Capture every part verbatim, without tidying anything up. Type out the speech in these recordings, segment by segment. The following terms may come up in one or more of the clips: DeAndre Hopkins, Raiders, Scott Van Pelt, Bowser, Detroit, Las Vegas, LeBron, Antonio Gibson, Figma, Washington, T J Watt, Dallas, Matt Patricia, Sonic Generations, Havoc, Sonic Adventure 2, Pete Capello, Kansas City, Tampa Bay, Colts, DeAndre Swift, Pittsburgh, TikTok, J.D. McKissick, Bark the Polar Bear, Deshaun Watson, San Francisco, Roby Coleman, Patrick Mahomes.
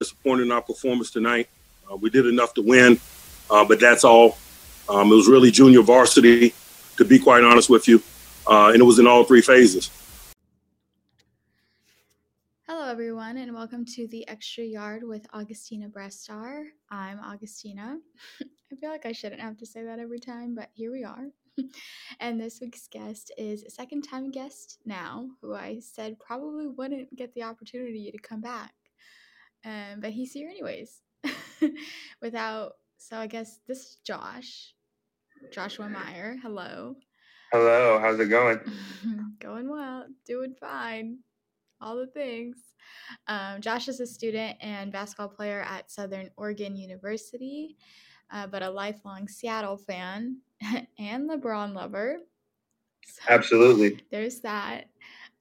disappointed in our performance tonight. Uh, we did enough to win, uh, but that's all. Um, it was really junior varsity, to be quite honest with you, uh, and it was in all three phases. Hello, everyone, and welcome to The Extra Yard with Augustina Brestar. I'm Augustina. I feel like I shouldn't have to say that every time, but here we are. And this week's guest is a second-time guest now, who I said probably wouldn't get the opportunity to come back. Um, but he's here anyways. Without, so I guess this is Josh, Joshua Meyer. Hello. Hello. How's it going? Going well. Doing fine. All the things. Um, Josh is a student and basketball player at Southern Oregon University, uh, but a lifelong Seattle fan and LeBron lover. So absolutely. There's that.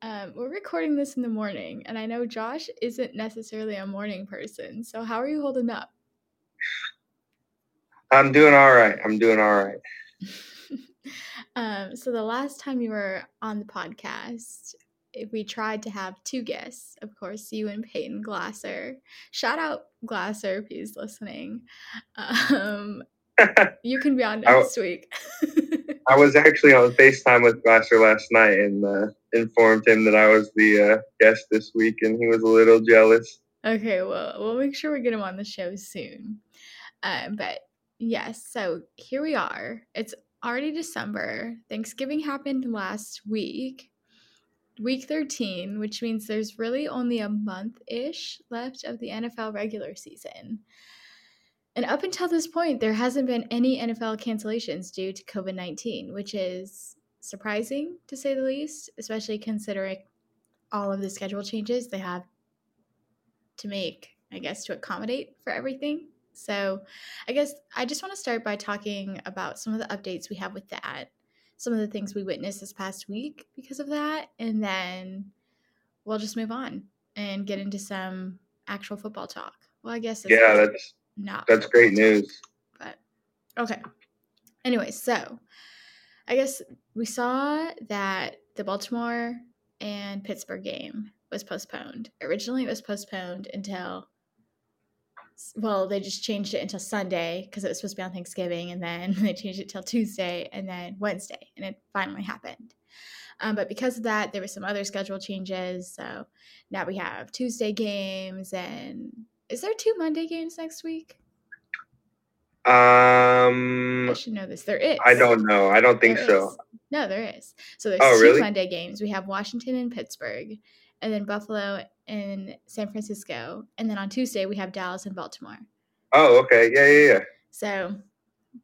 Um, we're recording this in the morning, and I know Josh isn't necessarily a morning person. So how are you holding up? I'm doing all right. I'm doing all right. um, so the last time you were on the podcast, we tried to have two guests, of course, you and Peyton Glasser. Shout out Glasser if he's listening. Um, you can be on next I, week. I was actually on FaceTime with Glasser last night and uh, informed him that I was the uh, guest this week, and he was a little jealous. Okay, well, we'll make sure we get him on the show soon. Uh, but yes, so here we are. It's already December. Thanksgiving happened last week. Week thirteen, which means there's really only a month-ish left of the N F L regular season. And up until this point, there hasn't been any N F L cancellations due to COVID nineteen, which is surprising, to say the least, especially considering all of the schedule changes they have to make, I guess, to accommodate for everything. So I guess I just want to start by talking about some of the updates we have with that. Some of the things we witnessed this past week because of that, and then we'll just move on and get into some actual football talk. Well, I guess it's yeah, that's not that's great news. But okay. Anyway, so I guess we saw that the Baltimore and Pittsburgh game was postponed. Originally, it was postponed until well, they just changed it until Sunday because it was supposed to be on Thanksgiving, and then they changed it till Tuesday and then Wednesday, and it finally happened. Um, but because of that, there were some other schedule changes, so now we have Tuesday games, and is there two Monday games next week? Um, I should know this. There is. I don't know. I don't think there so. Is. No, there is. So there's oh, two really? Monday games. We have Washington and Pittsburgh, and then Buffalo in San Francisco. And then on Tuesday, we have Dallas and Baltimore. Oh, okay. Yeah, yeah, yeah. So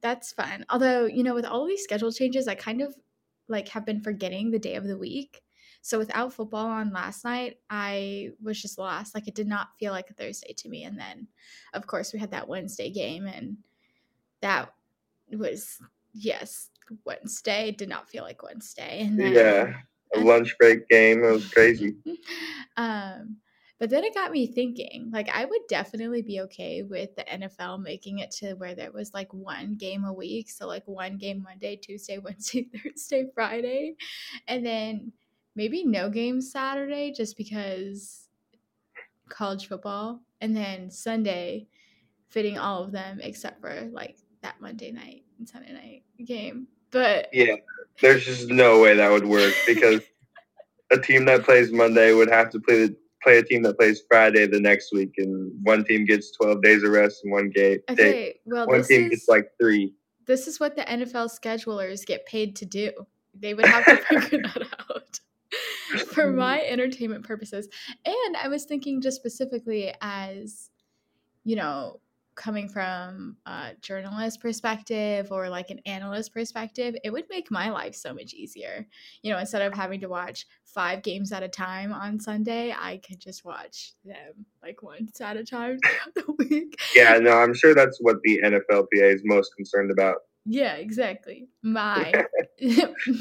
that's fun. Although, you know, with all these schedule changes, I kind of like have been forgetting the day of the week. So without football on last night, I was just lost. Like it did not feel like a Thursday to me. And then, of course, we had that Wednesday game. And that was, yes, Wednesday. It did not feel like Wednesday. And then, yeah. A lunch break game. It was crazy. um, but then it got me thinking, like, I would definitely be okay with the N F L making it to where there was, like, one game a week. So, like, one game Monday, Tuesday, Wednesday, Thursday, Friday. And then maybe no game Saturday just because college football. And then Sunday fitting all of them except for, like, that Monday night and Sunday night game. But yeah, there's just no way that would work because a team that plays Monday would have to play the, play a team that plays Friday the next week, and one team gets twelve days of rest and one game. Okay, well, one team is, gets like three. This is what the N F L schedulers get paid to do. They would have to figure that out for my entertainment purposes. And I was thinking just specifically as, you know, coming from a journalist perspective or like an analyst perspective, it would make my life so much easier. You know, instead of having to watch five games at a time on Sunday, I could just watch them like once at a time throughout the week. Yeah, no, I'm sure that's what the N F L P A is most concerned about. Yeah, exactly. My,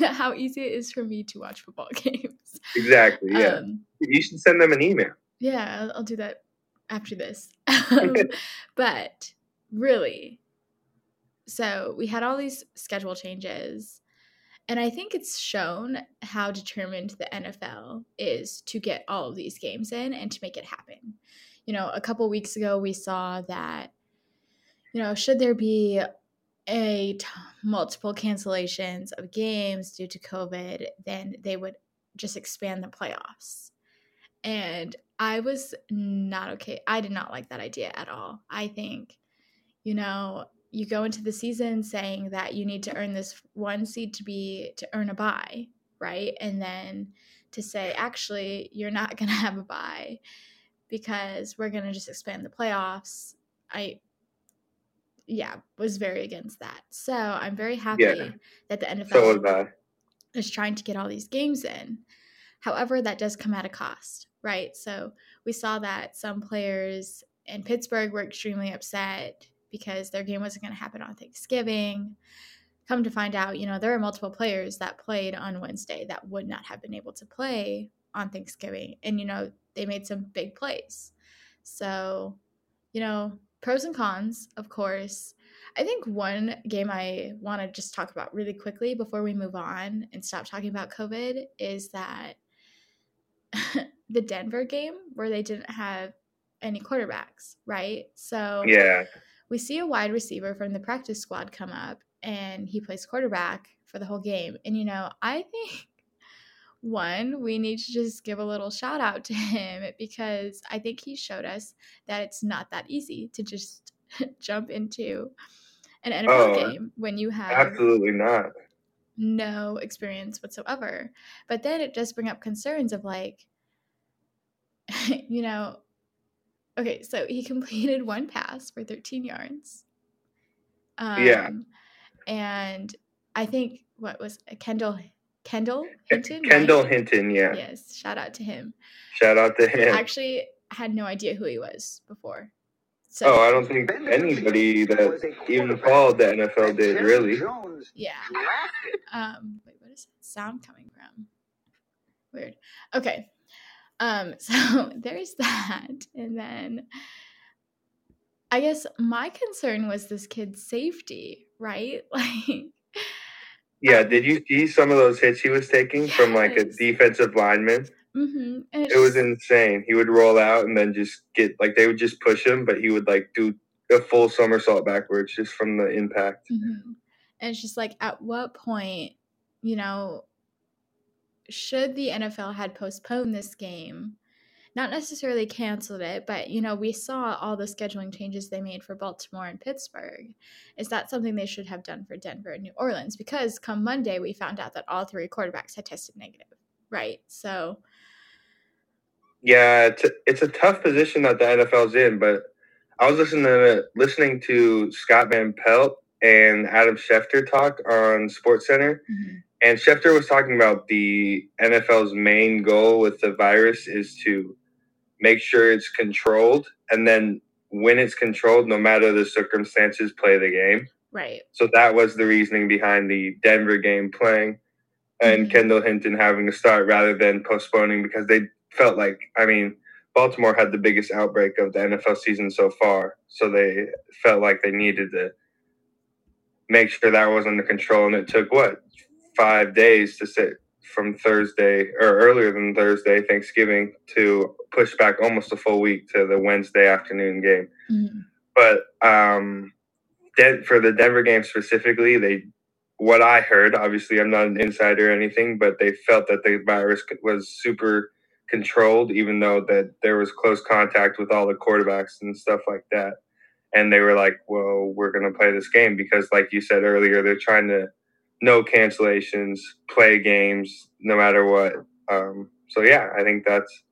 how easy it is for me to watch football games. Exactly, yeah. Um, you should send them an email. Yeah, I'll, I'll do that after this. Um, but really, so we had all these schedule changes, and I think it's shown how determined the N F L is to get all of these games in and to make it happen. you know, a couple weeks ago we saw that, you know, should there be a t- multiple cancellations of games due to COVID, then they would just expand the playoffs. And I was not okay. I did not like that idea at all. I think, you know, you go into the season saying that you need to earn this one seed to be to earn a bye, right? And then to say, actually, you're not going to have a bye because we're going to just expand the playoffs. I, yeah, was very against that. So I'm very happy yeah. that the N F L so was, uh... is trying to get all these games in. However, that does come at a cost, right? So we saw that some players in Pittsburgh were extremely upset because their game wasn't going to happen on Thanksgiving. Come to find out, you know, there are multiple players that played on Wednesday that would not have been able to play on Thanksgiving. And, you know, they made some big plays. So, you know, pros and cons, of course. I think one game I want to just talk about really quickly before we move on and stop talking about COVID is that the Denver game where they didn't have any quarterbacks, right? So yeah, we see a wide receiver from the practice squad come up and he plays quarterback for the whole game. And, you know, I think, one, we need to just give a little shout out to him because I think he showed us that it's not that easy to just jump into an N F L oh, game when you have absolutely not no experience whatsoever. But then it does bring up concerns of like, you know, okay, so he completed one pass for thirteen yards. Um, yeah. And I think what was Kendall Kendall Hinton? Kendall right? Hinton, yeah. Yes, shout out to him. Shout out to him. I actually had no idea who he was before. So, oh, I don't think anybody that even followed the N F L did, really. Yeah. Um, wait, what is that sound coming from? Weird. Okay. Um, so there's that. And then I guess my concern was this kid's safety, right? Like, yeah, did you see some of those hits he was taking yes. from like a defensive lineman? Mm-hmm. It just was insane. He would roll out and then just get like they would just push him, but he would like do a full somersault backwards just from the impact. Mm-hmm. And it's just like, at what point, you know, should the N F L had postponed this game, not necessarily canceled it, but, you know, we saw all the scheduling changes they made for Baltimore and Pittsburgh. Is that something they should have done for Denver and New Orleans? Because come Monday, we found out that all three quarterbacks had tested negative, right? So, yeah, it's a, it's a tough position that the N F L's in, but I was listening to, listening to Scott Van Pelt and Adam Schefter talk on SportsCenter. Mm-hmm. And Schefter was talking about the N F L's main goal with the virus is to make sure it's controlled. And then when it's controlled, no matter the circumstances, play the game. Right. So that was the reasoning behind the Denver game playing and mm-hmm. Kendall Hinton having to start rather than postponing because they felt like, I mean, Baltimore had the biggest outbreak of the N F L season so far. So they felt like they needed to make sure that was under control. And it took what? Five days to sit from Thursday or earlier than Thursday, Thanksgiving, to push back almost a full week to the Wednesday afternoon game. Mm-hmm. But um, for the Denver game specifically, they what I heard, obviously I'm not an insider or anything, but they felt that the virus was super controlled, even though that there was close contact with all the quarterbacks and stuff like that. And they were like, well, we're going to play this game because like you said earlier, they're trying to no cancellations, play games, no matter what. Um, so, yeah, I think that's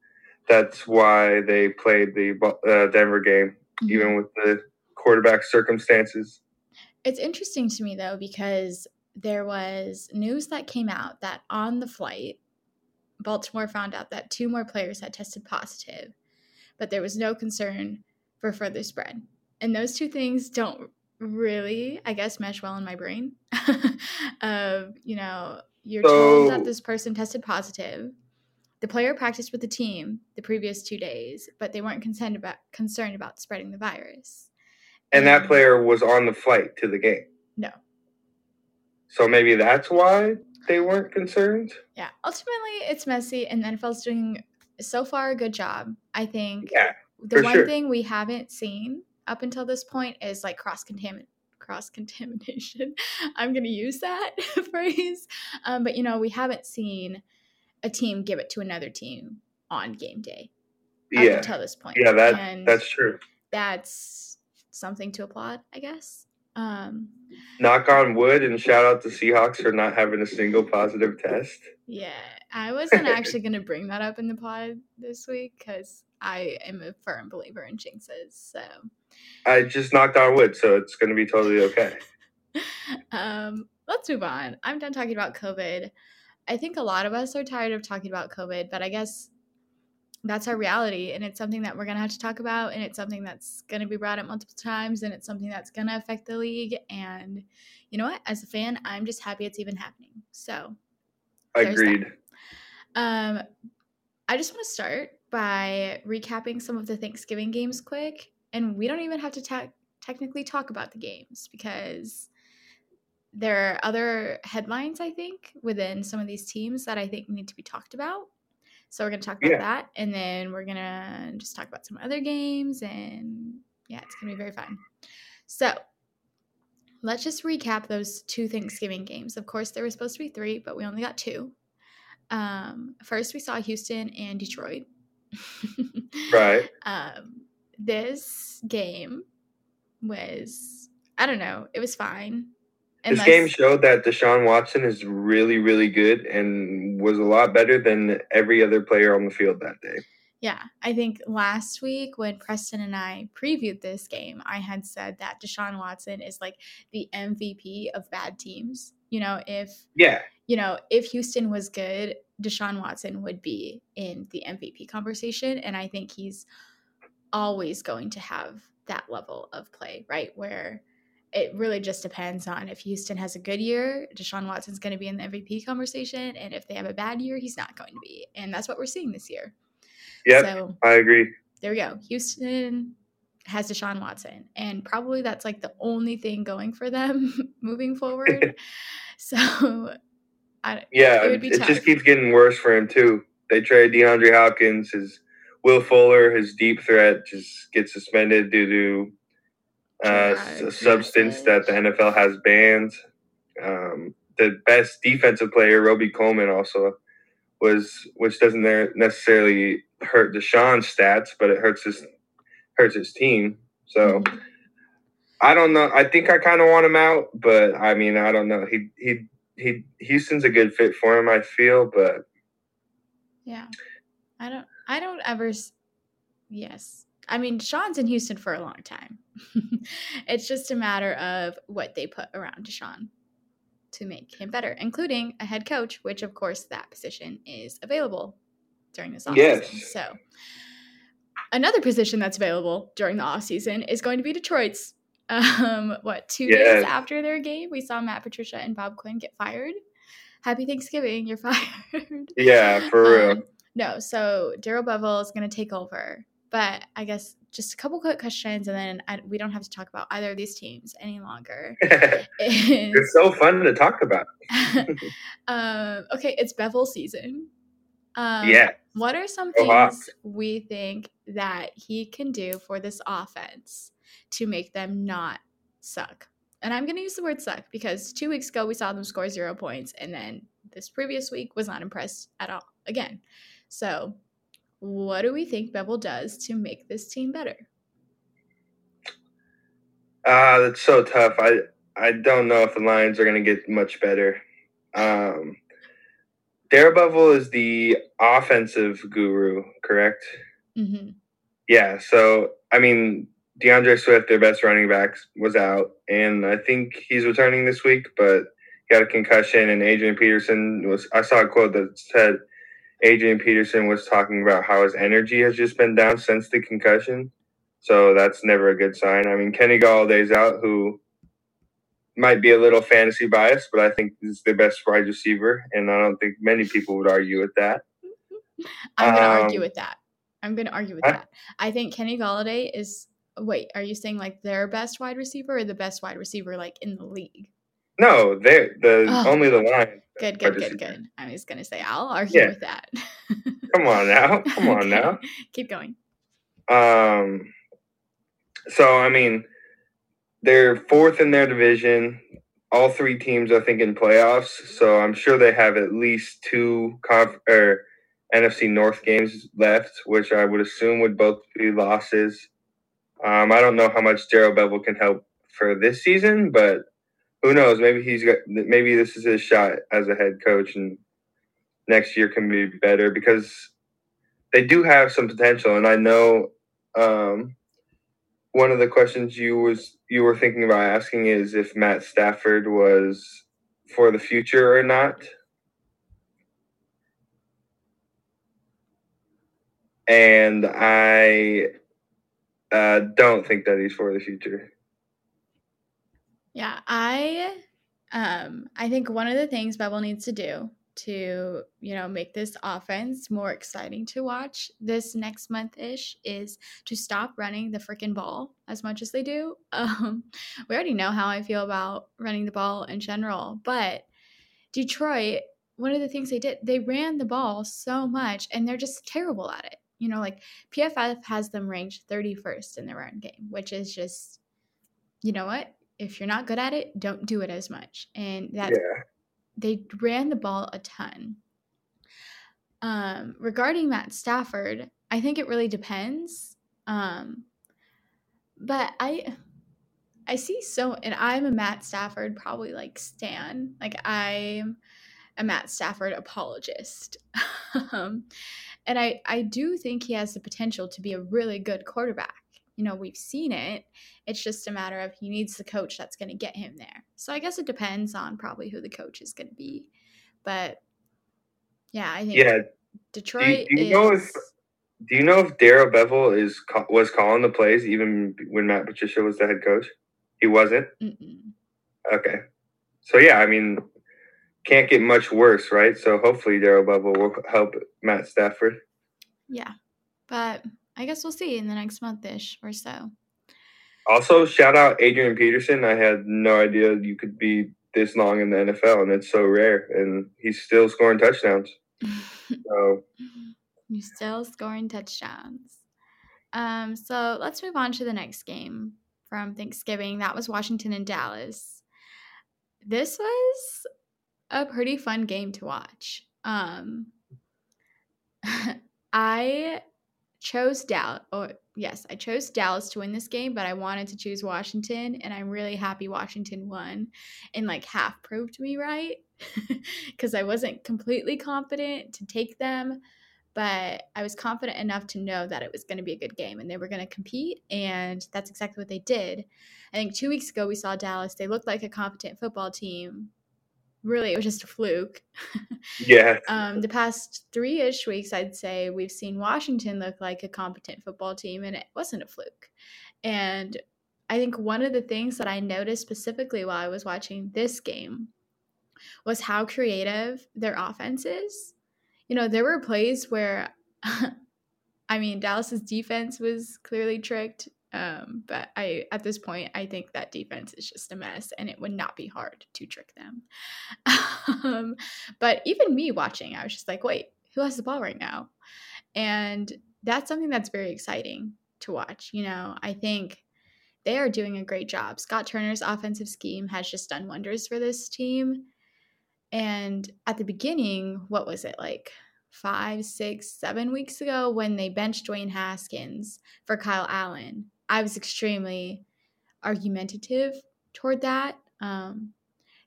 that's why they played the uh, Denver game, mm-hmm. even with the quarterback circumstances. It's interesting to me, though, because there was news that came out that on the flight, Baltimore found out that two more players had tested positive, but there was no concern for further spread. And those two things don't really, I guess, mesh well in my brain. Of, you know, you're so told that this person tested positive. The player practiced with the team the previous two days, but they weren't concerned about concerned about spreading the virus. And, and that player was on the flight to the game. No. So maybe that's why they weren't concerned? Yeah. Ultimately, it's messy, and the N F L's doing so far a good job, I think. Yeah. The For one sure. thing we haven't seen up until this point is like cross-contamin- cross-contamination. I'm going to use that phrase. Um, but, you know, we haven't seen a team give it to another team on game day up yeah. until this point. Yeah, that, and that's true. That's something to applaud, I guess. Um, Knock on wood and shout out to Seahawks for not having a single positive test. Yeah, I wasn't actually going to bring that up in the pod this week because I am a firm believer in jinxes. So I just knocked on wood, so it's going to be totally okay. um, let's move on. I'm done talking about COVID. I think a lot of us are tired of talking about COVID, but I guess that's our reality, and it's something that we're going to have to talk about, and it's something that's going to be brought up multiple times, and it's something that's going to affect the league. And you know what? As a fan, I'm just happy it's even happening. So agreed. Um, I just want to start by recapping some of the Thanksgiving games quick, and we don't even have to ta- technically talk about the games because there are other headlines, I think, within some of these teams that I think need to be talked about. So we're going to talk about yeah. that, and then we're going to just talk about some other games, and yeah, it's going to be very fun. So let's just recap those two Thanksgiving games. Of course, there were supposed to be three, but we only got two. Um, first, we saw Houston and Detroit. Right. Um, this game was, I don't know, it was fine. Unless... This game showed that Deshaun Watson is really, really good and was a lot better than every other player on the field that day. Yeah, I think last week when Preston and I previewed this game, I had said that Deshaun Watson is like the M V P of bad teams. You know, if yeah, you know, if Houston was good, Deshaun Watson would be in the M V P conversation, and I think he's always going to have that level of play, right? Where it really just depends on if Houston has a good year, Deshaun Watson's going to be in the M V P conversation. And if they have a bad year, he's not going to be. And that's what we're seeing this year. Yep, so, I agree. There we go. Houston has Deshaun Watson. And probably that's like the only thing going for them moving forward. So, I, yeah, it, would be it just keeps getting worse for him too. They trade DeAndre Hopkins. His Will Fuller, his deep threat, just gets suspended due to – Uh, a substance that the N F L has banned. Um, the best defensive player, Roby Coleman, also was, which doesn't necessarily hurt Deshaun's stats, but it hurts his hurts his team. So mm-hmm. I don't know. I think I kind of want him out, but I mean, I don't know. He he he Houston's a good fit for him, I feel, but yeah, I don't. I don't ever. Yes. I mean, Deshaun's in Houston for a long time. It's just a matter of what they put around Deshaun to make him better, including a head coach, which, of course, that position is available during this offseason. Yes. So another position that's available during the offseason is going to be Detroit's. Um, what, two yes. days after their game, we saw Matt Patricia and Bob Quinn get fired. Happy Thanksgiving. You're fired. Yeah, for real. Um, no, so Daryl Bevell is going to take over. But I guess just a couple quick questions, and then I, we don't have to talk about either of these teams any longer. It's so fun to talk about. um, okay, it's Bevell season. Um, yeah. What are some Go things off. we think that he can do for this offense to make them not suck? And I'm going to use the word suck because two weeks ago we saw them score zero points, and then this previous week was not impressed at all again. So – what do we think Bevell does to make this team better? Ah, uh, that's so tough. I I don't know if the Lions are going to get much better. Um, Daryl Bevell is the offensive guru, correct? Mm-hmm. Yeah. So I mean, DeAndre Swift, their best running back, was out, and I think he's returning this week, but he had a concussion. And Adrian Peterson was. I saw a quote that said. Adrian Peterson was talking about how his energy has just been down since the concussion. So that's never a good sign. I mean, Kenny Galladay's out, who might be a little fantasy biased, but I think is the best wide receiver. And I don't think many people would argue with that. I'm going to um, argue with that. I'm going to argue with I, that. I think Kenny Galladay is – wait, are you saying like their best wide receiver or the best wide receiver like in the league? No, they're the oh. only the Lions. Good, good, good, good. I was going to say, I'll argue yeah. with that. Come on now. Come on okay. now. Keep going. Um, so, I mean, they're fourth in their division. All three teams, I think, in playoffs. So I'm sure they have at least two conf- or N F C North games left, which I would assume would both be losses. Um, I don't know how much Daryl Bevell can help for this season, but who knows? Maybe he's got. Maybe this is his shot as a head coach, and next year can be better because they do have some potential. And I know um, one of the questions you was you were thinking about asking is if Matt Stafford was for the future or not. And I uh, don't think that he's for the future. Yeah, I um, I think one of the things Bevell needs to do to, you know, make this offense more exciting to watch this next month-ish is to stop running the freaking ball as much as they do. Um, we already know how I feel about running the ball in general, but Detroit, one of the things they did, they ran the ball so much, and they're just terrible at it. You know, like P F F has them ranked thirty-first in the run game, which is just, you know what? If you're not good at it, don't do it as much. And that yeah. They ran the ball a ton. Um, regarding Matt Stafford, I think it really depends. Um, but I I see so – and I'm a Matt Stafford probably like stan. Like I'm a Matt Stafford apologist. um, and I, I do think he has the potential to be a really good quarterback. You know, we've seen it. It's just a matter of he needs the coach that's going to get him there. So I guess it depends on probably who the coach is going to be. But, yeah, I think yeah. Detroit do you, do you is... Know if, do you know if Daryl Bevell is, was calling the plays even when Matt Patricia was the head coach? He wasn't? Mm-mm. Okay. So, yeah, I mean, can't get much worse, right? So hopefully Daryl Bevell will help Matt Stafford. Yeah, but... I guess we'll see in the next month-ish or so. Also, shout out Adrian Peterson. I had no idea you could be this long in the N F L, and it's so rare. And he's still scoring touchdowns. So he's still scoring touchdowns. Um, so let's move on to the next game from Thanksgiving. That was Washington and Dallas. This was a pretty fun game to watch. Um, I... chose Dallas or yes I chose Dallas to win this game, but I wanted to choose Washington, and I'm really happy Washington won and like half proved me right because I wasn't completely confident to take them, but I was confident enough to know that it was going to be a good game and they were going to compete, and that's exactly what they did. I think two weeks ago we saw Dallas. They looked like a competent football team. Really, it was just a fluke. Yeah. Um, the past three-ish weeks, I'd say, we've seen Washington look like a competent football team, and it wasn't a fluke. And I think one of the things that I noticed specifically while I was watching this game was how creative their offense is. You know, there were plays where, I mean, Dallas's defense was clearly tricked. Um, but I, at this point, I think that defense is just a mess, and it would not be hard to trick them. um, but even me watching, I was just like, wait, who has the ball right now? And that's something that's very exciting to watch. You know, I think they are doing a great job. Scott Turner's offensive scheme has just done wonders for this team. And at the beginning, what was it like? Five, six, seven weeks ago when they benched Dwayne Haskins for Kyle Allen, I was extremely argumentative toward that, um,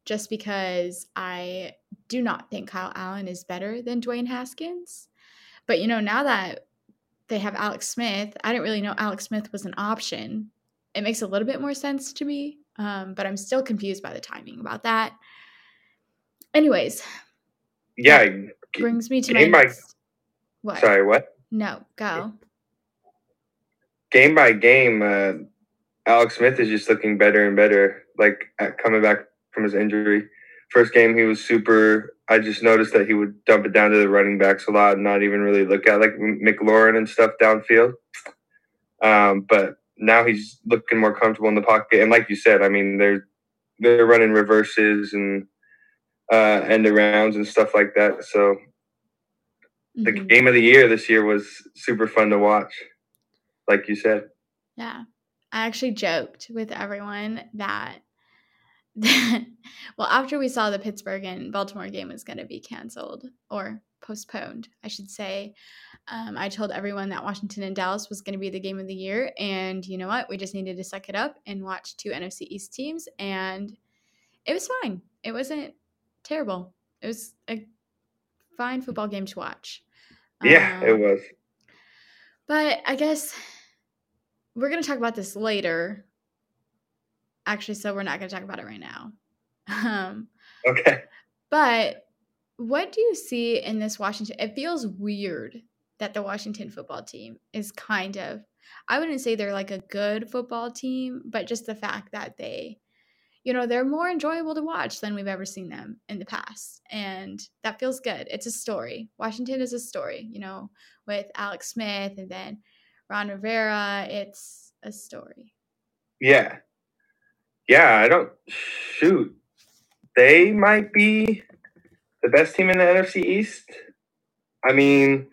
just because I do not think Kyle Allen is better than Dwayne Haskins. But, you know, now that they have Alex Smith, I didn't really know Alex Smith was an option. It makes a little bit more sense to me, um, but I'm still confused by the timing about that. Anyways. Yeah. I- brings me to game my, by, what? Sorry, what? No, go. Game by game, uh, Alex Smith is just looking better and better, like at coming back from his injury. First game, he was super. I just noticed that he would dump it down to the running backs a lot and not even really look at like McLaurin and stuff downfield. Um, but now he's looking more comfortable in the pocket. And like you said, I mean, they're, they're running reverses and Uh, end of rounds and stuff like that. So the mm-hmm. game of the year this year was super fun to watch. like you said. Yeah. I actually joked with everyone that, that well, after we saw the Pittsburgh and Baltimore game was going to be canceled or postponed, I should say, um, I told everyone that Washington and Dallas was going to be the game of the year. And you know what? We just needed to suck it up and watch two N F C East teams. And it was fine. It wasn't terrible. It was a fine football game to watch. Yeah, um, it was. But I guess we're going to talk about this later. Actually, so we're not going to talk about it right now. Um, okay. But what do you see in this Washington? It feels weird that the Washington football team is kind of, I wouldn't say they're like a good football team, but just the fact that they, you know, they're more enjoyable to watch than we've ever seen them in the past. And that feels good. It's a story. Washington is a story, you know, with Alex Smith and then Ron Rivera. It's a story. Yeah. Yeah, I don't – shoot. They might be the best team in the N F C East. I mean,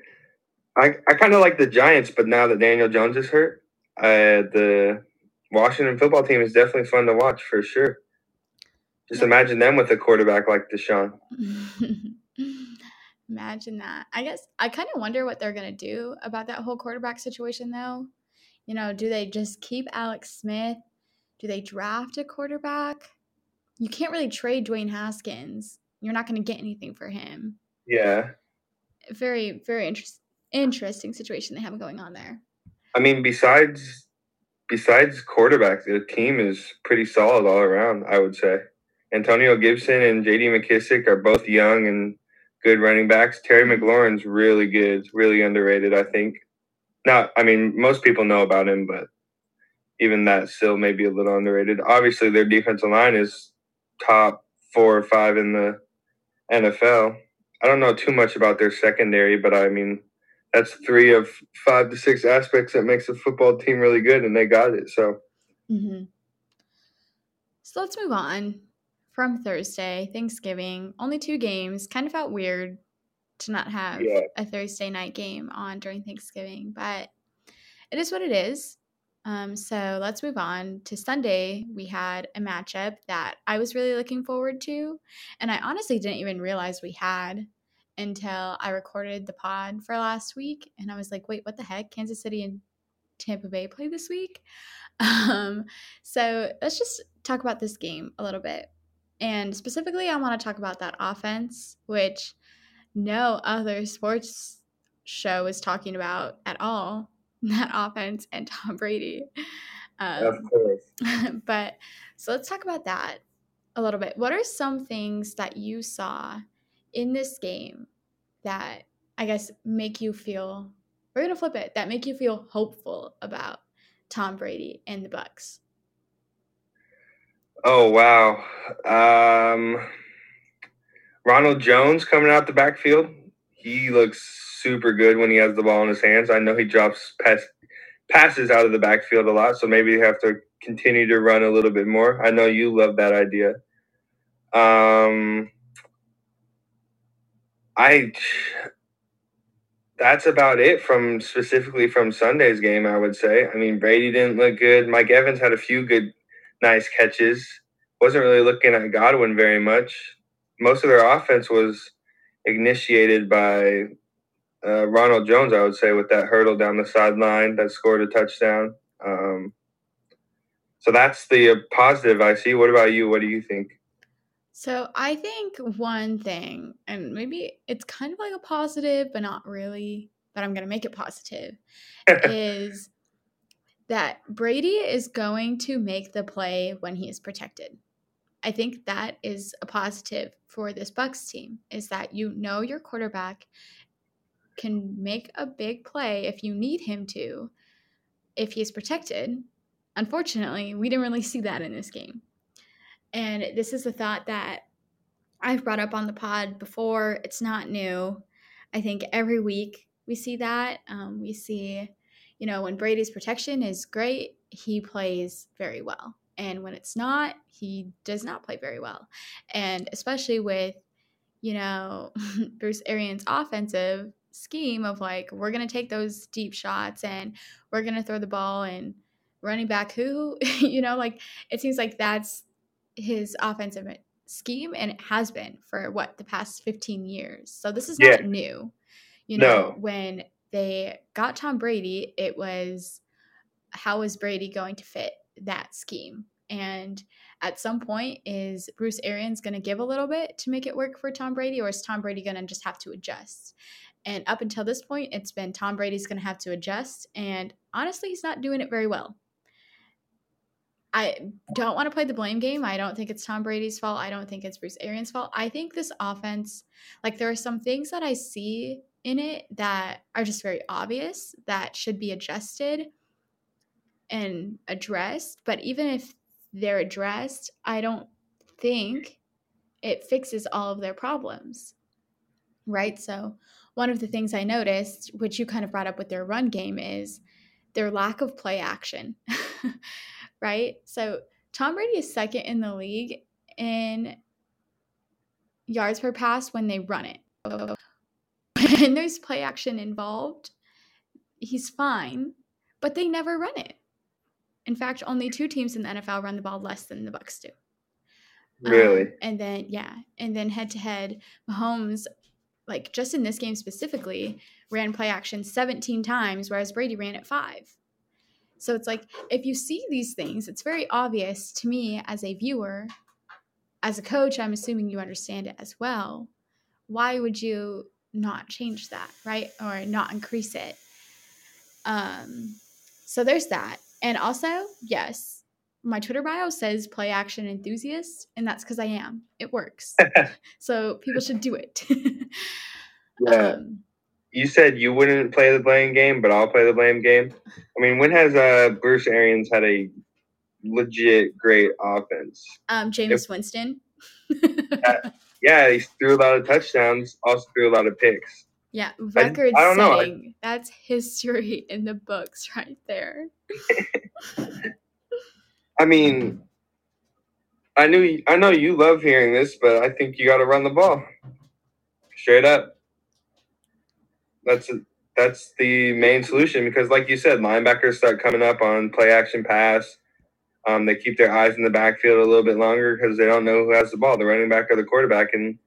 I I kind of like the Giants, but now that Daniel Jones is hurt, uh, the Washington football team is definitely fun to watch for sure. Just yeah. Imagine them with a quarterback like Deshaun. Imagine that. I guess I kind of wonder what they're going to do about that whole quarterback situation, though. You know, do they just keep Alex Smith? Do they draft a quarterback? You can't really trade Dwayne Haskins. You're not going to get anything for him. Yeah. Very, very inter- interesting situation they have going on there. I mean, besides besides quarterbacks, the team is pretty solid all around, I would say. Antonio Gibson and J D McKissick are both young and good running backs. Terry McLaurin's really good, really underrated, I think. Now, I mean, most people know about him, but even that still may be a little underrated. Obviously, their defensive line is top four or five in the N F L. I don't know too much about their secondary, but, I mean, that's three of five to six aspects that makes a football team really good, and they got it. So, mm-hmm. So let's move on from Thursday, Thanksgiving. Only two games. Kind of felt weird to not have yeah. a Thursday night game on during Thanksgiving, but it is what it is. Um, so let's move on to Sunday. We had a matchup that I was really looking forward to, and I honestly didn't even realize we had until I recorded the pod for last week, and I was like, wait, what the heck? Kansas City and Tampa Bay play this week? Um, so let's just talk about this game a little bit, and specifically I want to talk about that offense, which no other sports show is talking about at all. That offense and Tom Brady. Um, of course. But so let's talk about that a little bit. What are some things that you saw in this game that I guess make you feel, we're going to flip it, that make you feel hopeful about Tom Brady and the Bucks? Oh, wow. Um, Ronald Jones coming out the backfield. He looks super good when he has the ball in his hands. I know he drops pass, passes out of the backfield a lot, so maybe you have to continue to run a little bit more. I know you love that idea. Um, I that's about it from specifically from Sunday's game, I would say. I mean, Brady didn't look good. Mike Evans had a few good, nice catches. Wasn't really looking at Godwin very much. Most of their offense was initiated by Uh, Ronald Jones, I would say, with that hurdle down the sideline that scored a touchdown. Um, so that's the positive I see. What about you? What do you think? So I think one thing, and maybe it's kind of like a positive, but not really, but I'm going to make it positive, is that Brady is going to make the play when he is protected. I think that is a positive for this Bucks team, is that you know your quarterback can make a big play if you need him to, if he's protected. Unfortunately, we didn't really see that in this game. And this is a thought that I've brought up on the pod before. It's not new. I think every week we see that. Um, we see, you know, when Brady's protection is great, he plays very well. And when it's not, he does not play very well. And especially with, you know, Bruce Arians' offensive scheme of like, we're going to take those deep shots and we're going to throw the ball and running back who, you know, like it seems like that's his offensive scheme, and it has been for what, the past fifteen years. So this is yeah. not new. You know, no. When they got Tom Brady, it was, how is Brady going to fit that scheme? And at some point, is Bruce Arians going to give a little bit to make it work for Tom Brady, or is Tom Brady going to just have to adjust? And up until this point, it's been Tom Brady's going to have to adjust. And honestly, he's not doing it very well. I don't want to play the blame game. I don't think it's Tom Brady's fault. I don't think it's Bruce Arians' fault. I think this offense, like there are some things that I see in it that are just very obvious that should be adjusted and addressed. But even if they're addressed, I don't think it fixes all of their problems, right? So one of the things I noticed, which you kind of brought up with their run game, is their lack of play action, right? So Tom Brady is second in the league in yards per pass when they run it. So when there's play action involved, he's fine, but they never run it. In fact, only two teams in the N F L run the ball less than the Bucs do. Really? Um, and then, yeah. And then head-to-head, Mahomes, like just in this game specifically, ran play action seventeen times, whereas Brady ran it five. So it's like, if you see these things, it's very obvious to me as a viewer. As a coach, I'm assuming you understand it as well. Why would you not change that, right? Or not increase it. Um, so there's that. And also, yes, my Twitter bio says play action enthusiast, and that's because I am. It works. So people should do it. Yeah. Um, you said you wouldn't play the blame game, but I'll play the blame game. I mean, when has uh, Bruce Arians had a legit great offense? Um, Jameis Winston. uh, Yeah, he threw a lot of touchdowns, also threw a lot of picks. Yeah, record I, I don't setting. Know. That's history in the books right there. I mean, I knew, I know you love hearing this, but I think you got to run the ball. Straight up. That's a, that's the main solution because, like you said, linebackers start coming up on play-action pass. Um, they keep their eyes in the backfield a little bit longer because they don't know who has the ball, the running back or the quarterback. And,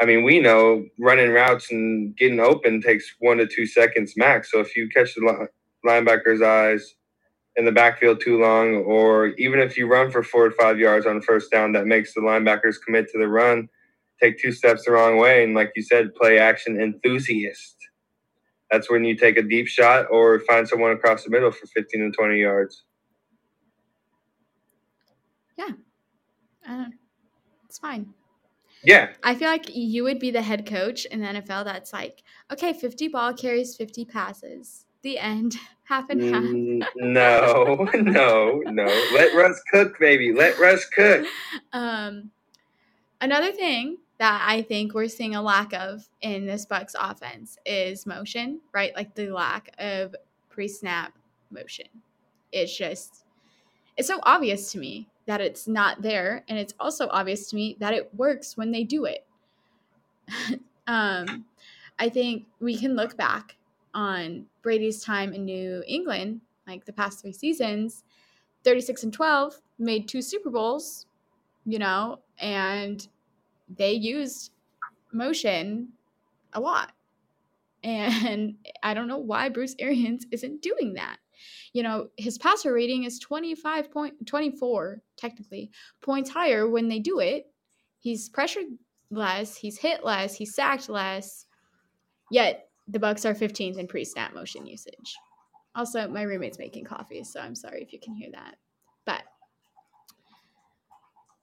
I mean, we know running routes and getting open takes one to two seconds max. So if you catch the linebacker's eyes in the backfield too long, or even if you run for four to five yards on first down, that makes the linebackers commit to the run, take two steps the wrong way. And like you said, play action enthusiast. That's when you take a deep shot or find someone across the middle for fifteen to twenty yards. Yeah, I don't, it's fine. Yeah. I feel like you would be the head coach in the N F L that's like, okay, fifty ball carries, fifty passes. The end. Half and half. No, no, no. Let Russ cook, baby. Let Russ cook. Um, another thing that I think we're seeing a lack of in this Bucs offense is motion, right? Like the lack of pre-snap motion. It's just – it's so obvious to me that it's not there, and it's also obvious to me that it works when they do it. um, I think we can look back on Brady's time in New England, like the past three seasons, thirty-six and twelve, made two Super Bowls, you know, and they used motion a lot. And I don't know why Bruce Arians isn't doing that. You know, his passer rating is twenty-five point, twenty-four, technically, points higher when they do it. He's pressured less, he's hit less, he's sacked less, yet the Bucs are fifteenth in pre-snap motion usage. Also, my roommate's making coffee, so I'm sorry if you can hear that. But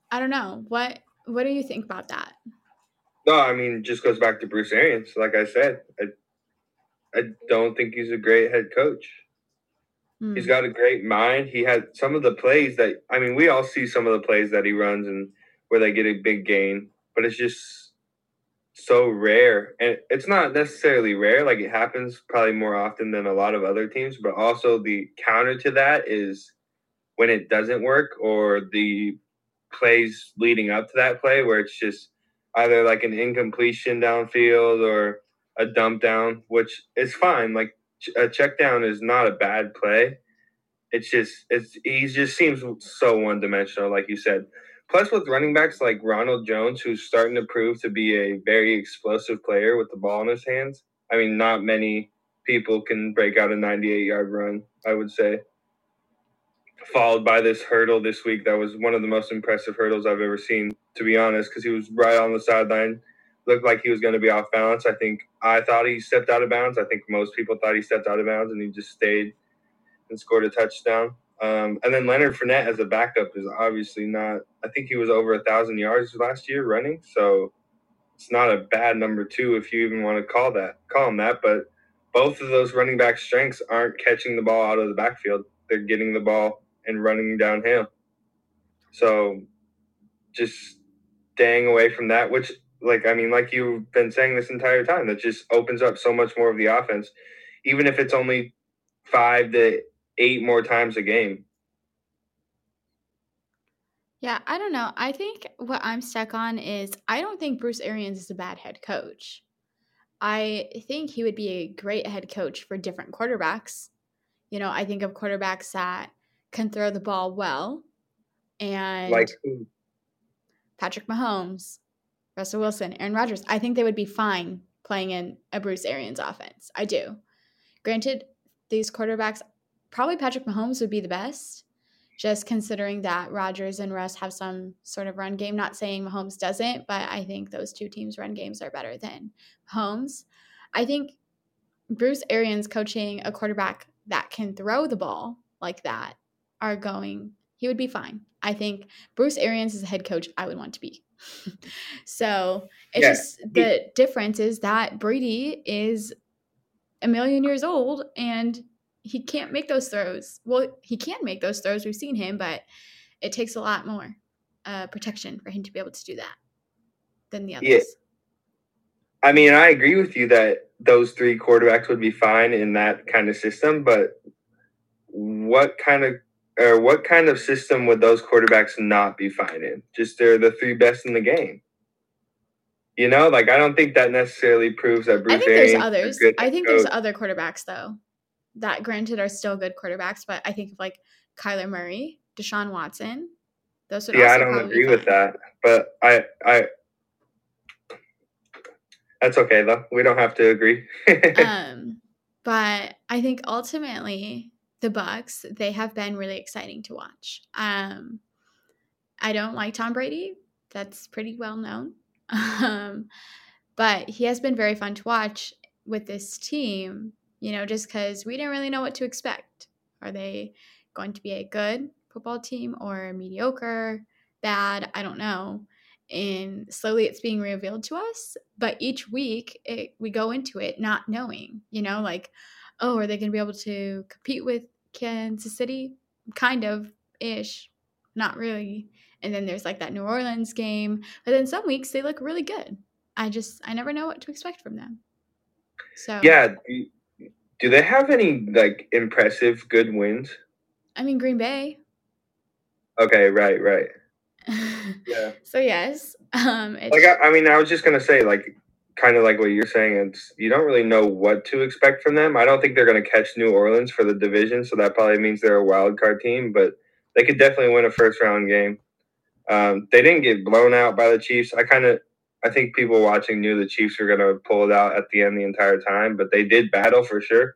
I don't know. What, what do you think about that? No, I mean, it just goes back to Bruce Arians. Like I said, I, I don't think he's a great head coach. He's got a great mind. He had some of the plays that, I mean, we all see some of the plays that he runs and where they get a big gain, but it's just so rare. And it's not necessarily rare. Like it happens probably more often than a lot of other teams, but also the counter to that is when it doesn't work or the plays leading up to that play where it's just either like an incompletion downfield or a dump down, which is fine. Like, a check down is not a bad play. It's just, it's he just seems so one dimensional, like you said. Plus, with running backs like Ronald Jones, who's starting to prove to be a very explosive player with the ball in his hands. I mean, not many people can break out a ninety-eight-yard run, I would say. Followed by this hurdle this week that was one of the most impressive hurdles I've ever seen, to be honest, because he was right on the sideline. Looked like he was going to be off balance. I think I thought he stepped out of bounds. I think most people thought he stepped out of bounds, and he just stayed and scored a touchdown. Um, and then Leonard Fournette as a backup is obviously not – I think he was over one thousand yards last year running, so it's not a bad number two if you even want to call that, call him that. But both of those running back strengths aren't catching the ball out of the backfield. They're getting the ball and running downhill. So just staying away from that, which – Like, I mean, like you've been saying this entire time, that just opens up so much more of the offense, even if it's only five to eight more times a game. Yeah, I don't know. I think what I'm stuck on is I don't think Bruce Arians is a bad head coach. I think he would be a great head coach for different quarterbacks. You know, I think of quarterbacks that can throw the ball well. And like who? Patrick Mahomes, Russell Wilson, Aaron Rodgers. I think they would be fine playing in a Bruce Arians offense. I do. Granted, these quarterbacks, probably Patrick Mahomes would be the best, just considering that Rodgers and Russ have some sort of run game. Not saying Mahomes doesn't, but I think those two teams' run games are better than Mahomes. I think Bruce Arians coaching a quarterback that can throw the ball like that are going – he would be fine. I think Bruce Arians is a head coach I would want to be. So it's yeah. just the difference is that Brady is a million years old and he can't make those throws. Well, he can make those throws. We've seen him, but it takes a lot more uh, protection for him to be able to do that than the others. Yeah. I mean, I agree with you that those three quarterbacks would be fine in that kind of system, but what kind of Or what kind of system would those quarterbacks not be fine in? Just they're the three best in the game. You know, like I don't think that necessarily proves that Bruce Arians. I think there's others. I think there's other quarterbacks though, that granted are still good quarterbacks, but I think of like Kyler Murray, Deshaun Watson, those would. Yeah, also I don't agree with that, but I, I. That's okay though. We don't have to agree. um, but I think ultimately. The Bucs, they have been really exciting to watch. Um, I don't like Tom Brady. That's pretty well known. Um, but he has been very fun to watch with this team, you know, just because we didn't really know what to expect. Are they going to be a good football team or mediocre, bad? I don't know. And slowly it's being revealed to us. But each week it, we go into it not knowing, you know, like, oh, are they going to be able to compete with Kansas City? Kind of-ish. Not really. And then there's like that New Orleans game. But then some weeks they look really good. I just – I never know what to expect from them. So yeah. Do they have any like impressive good wins? I mean, Green Bay. Okay, right, right. Yeah. So, yes. Um, it's, like I, I mean, I was just going to say like – kind of like what you're saying, it's you don't really know what to expect from them. I don't think they're going to catch New Orleans for the division, so that probably means they're a wild card team, but they could definitely win a first-round game. Um, they didn't get blown out by the Chiefs. I kind of – I think people watching knew the Chiefs were going to pull it out at the end the entire time, but they did battle for sure.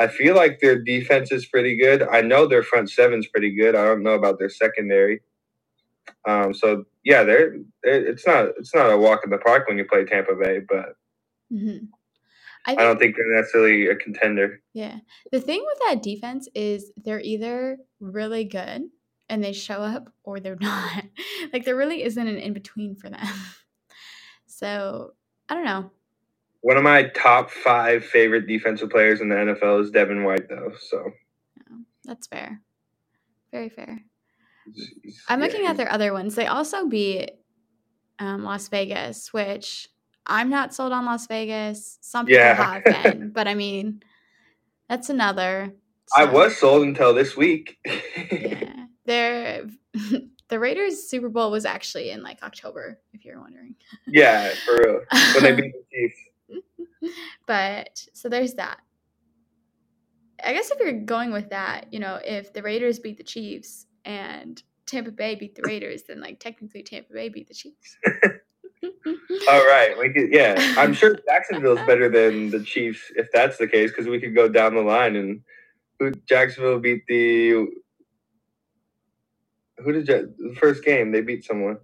I feel like their defense is pretty good. I know their front seven's pretty good. I don't know about their secondary. Um, so yeah, they're, they're it's not it's not a walk in the park when you play Tampa Bay, but mm-hmm. I, think, I don't think they're necessarily a contender. Yeah, the thing with that defense is they're either really good and they show up, or they're not. Like there really isn't an in between for them. So I don't know. One of my top five favorite defensive players in the N F L is Devin White, though. So oh, that's fair, very fair. I'm looking at their other ones. They also beat um, Las Vegas, which I'm not sold on Las Vegas. Some people yeah. have been, but I mean, that's another. So. I was sold until this week. Yeah, their the Raiders Super Bowl was actually in like October, if you're wondering. Yeah, for real. When they beat the Chiefs. But so there's that. I guess if you're going with that, you know, if the Raiders beat the Chiefs and Tampa Bay beat the Raiders, then like technically Tampa Bay beat the Chiefs. All right. We could, yeah. I'm sure Jacksonville's better than the Chiefs if that's the case, because we could go down the line and who Jacksonville beat the who did you, the first game? They beat someone.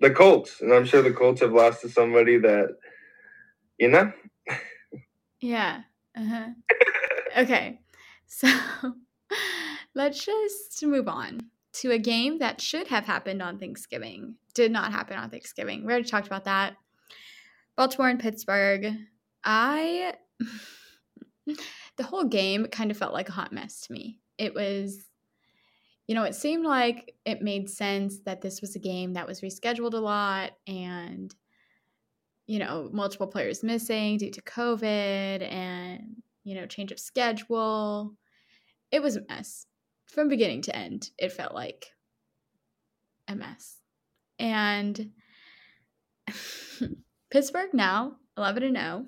The Colts. And I'm sure the Colts have lost to somebody that, you know? Yeah. Uh-huh. Okay. So let's just move on to a game that should have happened on Thanksgiving. Did not happen on Thanksgiving. We already talked about that. Baltimore and Pittsburgh. I – the whole game kind of felt like a hot mess to me. It was – you know, it seemed like it made sense that this was a game that was rescheduled a lot and, you know, multiple players missing due to COVID and, you know, change of schedule. It was a mess. From beginning to end, it felt like a mess. And Pittsburgh now, eleven and oh.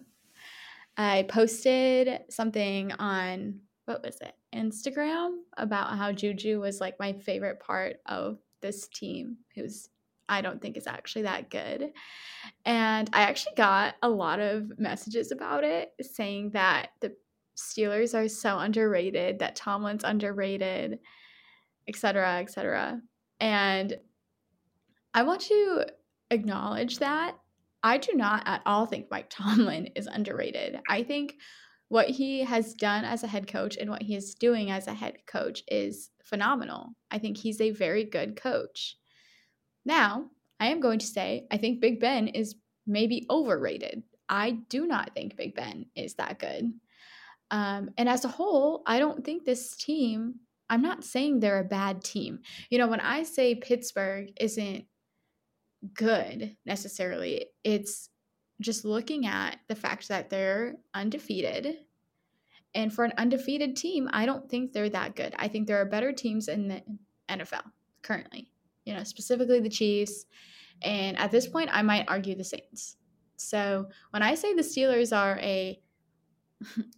I posted something on, what was it, Instagram about how Juju was like my favorite part of this team, who's I don't think is actually that good. And I actually got a lot of messages about it saying that the Steelers are so underrated, that Tomlin's underrated, et cetera, et cetera. And I want to acknowledge that I do not at all think Mike Tomlin is underrated. I think what he has done as a head coach and what he is doing as a head coach is phenomenal. I think he's a very good coach. Now, I am going to say I think Big Ben is maybe overrated. I do not think Big Ben is that good. Um, and as a whole, I don't think this team, I'm not saying they're a bad team. You know, when I say Pittsburgh isn't good necessarily, it's just looking at the fact that they're undefeated. And for an undefeated team, I don't think they're that good. I think there are better teams in the N F L currently, you know, specifically the Chiefs. And at this point, I might argue the Saints. So when I say the Steelers are a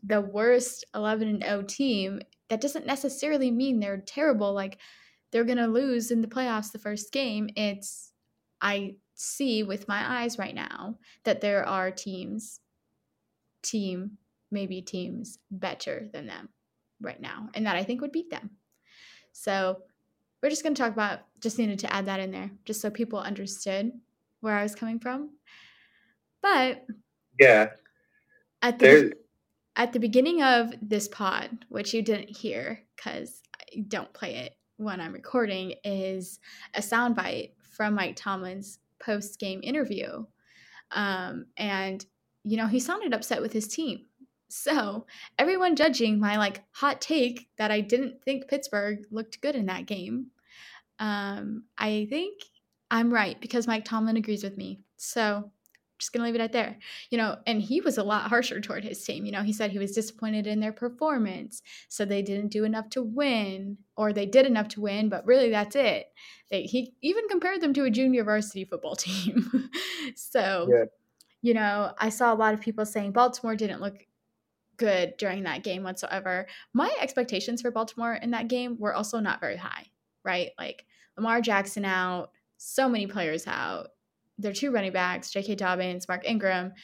the worst eleven and oh team, that doesn't necessarily mean they're terrible. Like they're going to lose in the playoffs the first game. It's, I see with my eyes right now that there are teams, team, maybe teams better than them right now. And that I think would beat them. So we're just going to talk about, just needed to add that in there just so people understood where I was coming from. But yeah, at the There's- At the beginning of this pod, which you didn't hear because I don't play it when I'm recording, is a soundbite from Mike Tomlin's post-game interview. Um, and, you know, he sounded upset with his team. So everyone judging my, like, hot take that I didn't think Pittsburgh looked good in that game, um, I think I'm right because Mike Tomlin agrees with me. So just going to leave it at there, you know, and he was a lot harsher toward his team. You know, he said he was disappointed in their performance. So they didn't do enough to win, or they did enough to win, but really that's it. They, he even compared them to a junior varsity football team. So, yeah. You know, I saw a lot of people saying Baltimore didn't look good during that game whatsoever. My expectations for Baltimore in that game were also not very high, right? Like Lamar Jackson out, so many players out. Their two running backs, J K. Dobbins, Mark Ingram,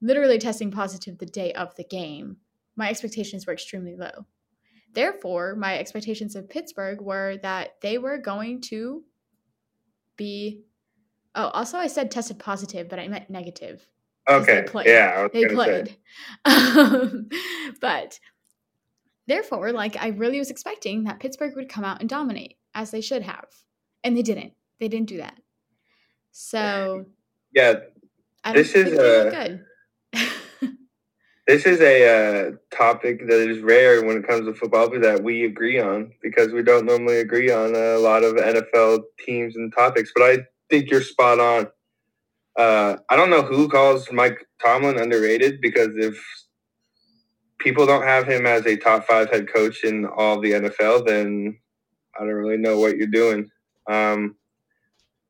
literally testing positive the day of the game. My expectations were extremely low. Therefore, my expectations of Pittsburgh were that they were going to be – oh, also I said tested positive, but I meant negative. Okay, they yeah. They played. Um, but therefore, like I really was expecting that Pittsburgh would come out and dominate, as they should have. And they didn't. They didn't do that. So yeah, this is a good. This is a uh, topic that is rare when it comes to football that we agree on because we don't normally agree on a lot of N F L teams and topics. But I think you're spot on. Uh, I don't know who calls Mike Tomlin underrated because if people don't have him as a top five head coach in all of the N F L, then I don't really know what you're doing. Um,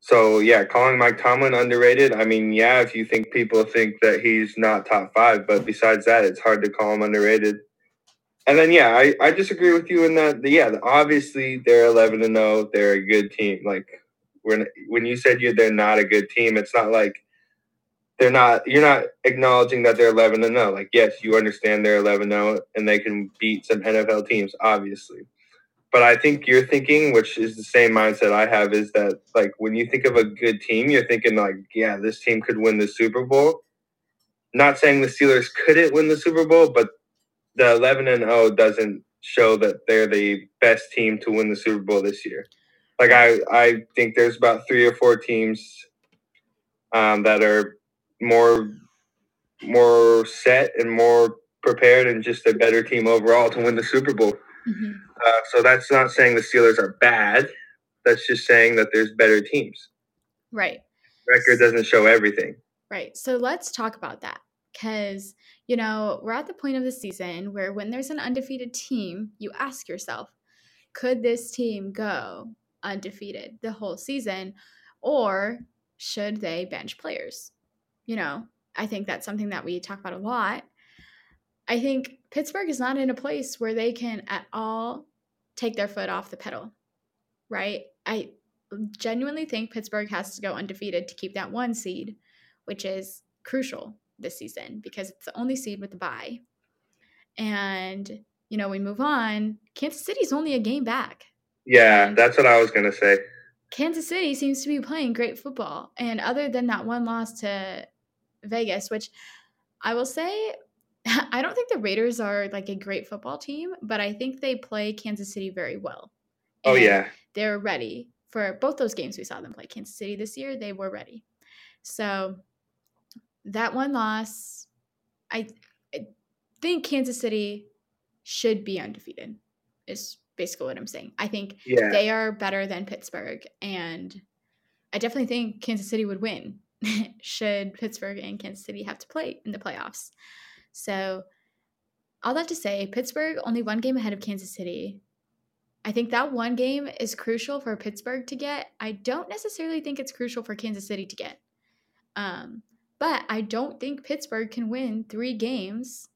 So, yeah, calling Mike Tomlin underrated. I mean, yeah, if you think people think that he's not top five, but besides that, it's hard to call him underrated. And then, yeah, I, I disagree with you in that, yeah, obviously they're eleven and oh. They're a good team. Like, when when you said you they're not a good team, it's not like they're not – you're not acknowledging that they're eleven and oh. Like, yes, you understand they're eleven and oh, and they can beat some N F L teams, obviously. But I think you're thinking, which is the same mindset I have, is that, like, when you think of a good team, you're thinking, like, yeah, this team could win the Super Bowl. Not saying the Steelers couldn't win the Super Bowl, but the eleven and oh doesn't show that they're the best team to win the Super Bowl this year. Like, I, I think there's about three or four teams um, that are more more set and more prepared and just a better team overall to win the Super Bowl. Mm-hmm. Uh, so that's not saying the Steelers are bad. That's just saying that there's better teams. Right. Record doesn't show everything. Right. So let's talk about that because, you know, we're at the point of the season where when there's an undefeated team, you ask yourself, could this team go undefeated the whole season or should they bench players? You know, I think that's something that we talk about a lot. I think Pittsburgh is not in a place where they can at all take their foot off the pedal, right? I genuinely think Pittsburgh has to go undefeated to keep that one seed, which is crucial this season because it's the only seed with the bye. And, you know, we move on. Kansas City's only a game back. Yeah, that's what I was going to say. Kansas City seems to be playing great football. And other than that one loss to Vegas, which I will say – I don't think the Raiders are like a great football team, but I think they play Kansas City very well. And oh, yeah. They're ready for both those games we saw them play. Kansas City this year, they were ready. So that one loss, I, I think Kansas City should be undefeated is basically what I'm saying. I think yeah. they are better than Pittsburgh, and I definitely think Kansas City would win should Pittsburgh and Kansas City have to play in the playoffs. So all that to say, Pittsburgh only one game ahead of Kansas City. I think that one game is crucial for Pittsburgh to get. I don't necessarily think it's crucial for Kansas City to get. Um, but I don't think Pittsburgh can win three games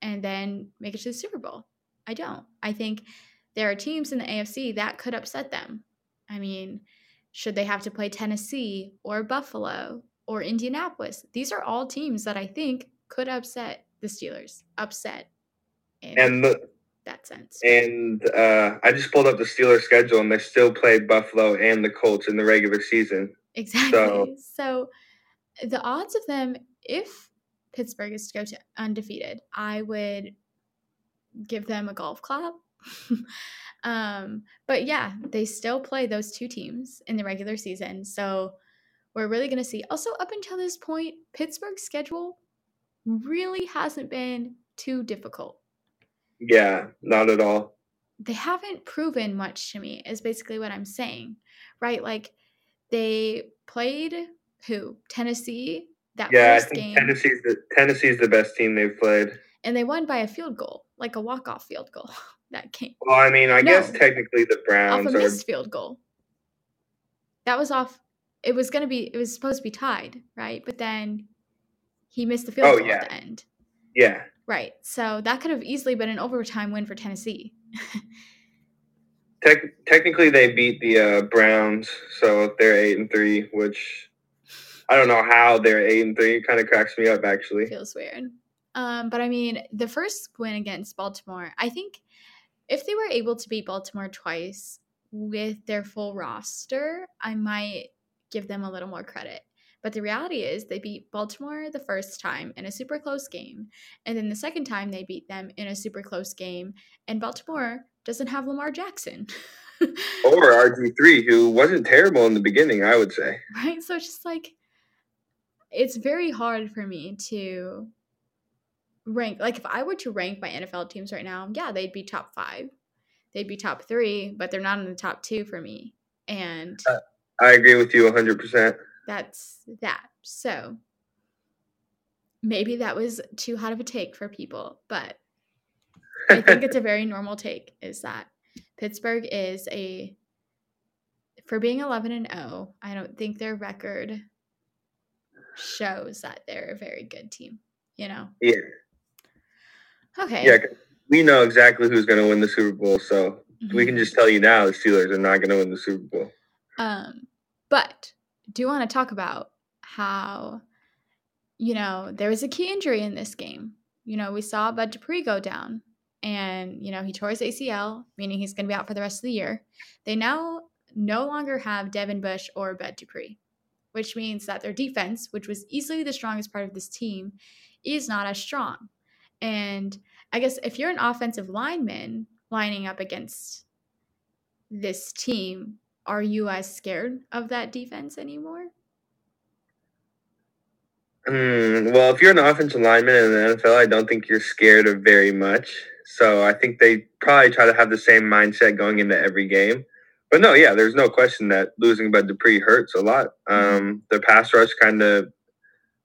and then make it to the Super Bowl. I don't. I think there are teams in the A F C that could upset them. I mean, should they have to play Tennessee or Buffalo or Indianapolis? These are all teams that I think could upset the Steelers, upset in and the, that sense. And uh, I just pulled up the Steelers schedule, and they still play Buffalo and the Colts in the regular season. Exactly. So, so the odds of them, if Pittsburgh is to go to undefeated, I would give them a golf clap. um, but, yeah, they still play those two teams in the regular season. So we're really going to see. Also, up until this point, Pittsburgh's schedule really hasn't been too difficult. Yeah, not at all. They haven't proven much to me is basically what I'm saying, right? Like they played who? Tennessee? That yeah, first I think game. Tennessee's the, Tennessee's the best team they've played. And they won by a field goal, like a walk-off field goal that game. Well, I mean, I no, guess technically the Browns off a missed are... field goal. That was off. It was going to be, it was supposed to be tied, right? But then he missed the field oh, goal yeah. at the end. Yeah. Right. So that could have easily been an overtime win for Tennessee. Te- technically, they beat the uh, Browns, so they're eight and three. Which I don't know how they're eight and three. It kind of cracks me up, actually. Feels weird. Um, but I mean, the first win against Baltimore, I think, if they were able to beat Baltimore twice with their full roster, I might give them a little more credit. But the reality is they beat Baltimore the first time in a super close game. And then the second time they beat them in a super close game. And Baltimore doesn't have Lamar Jackson. Or R G three, who wasn't terrible in the beginning, I would say. Right? So it's just like, it's very hard for me to rank. Like if I were to rank my N F L teams right now, yeah, they'd be top five. They'd be top three, but they're not in the top two for me. And uh, I agree with you one hundred percent. That's that. So maybe that was too hot of a take for people, but I think it's a very normal take is that Pittsburgh is a for being eleven and oh, I don't think their record shows that they're a very good team, you know? Yeah. Okay. Yeah, we know exactly who's going to win the Super Bowl, so mm-hmm. we can just tell you now the Steelers are not going to win the Super Bowl. Um, but do you want to talk about how, you know, there was a key injury in this game. You know, we saw Bud Dupree go down, and, you know, he tore his A C L, meaning he's going to be out for the rest of the year. They now no longer have Devin Bush or Bud Dupree, which means that their defense, which was easily the strongest part of this team, is not as strong. And I guess if you're an offensive lineman lining up against this team, are you as scared of that defense anymore? Mm, well, if you're an offensive lineman in the N F L, I don't think you're scared of very much. So I think they probably try to have the same mindset going into every game. But no, yeah, there's no question that losing Bud Dupree hurts a lot. Um, their pass rush kind of,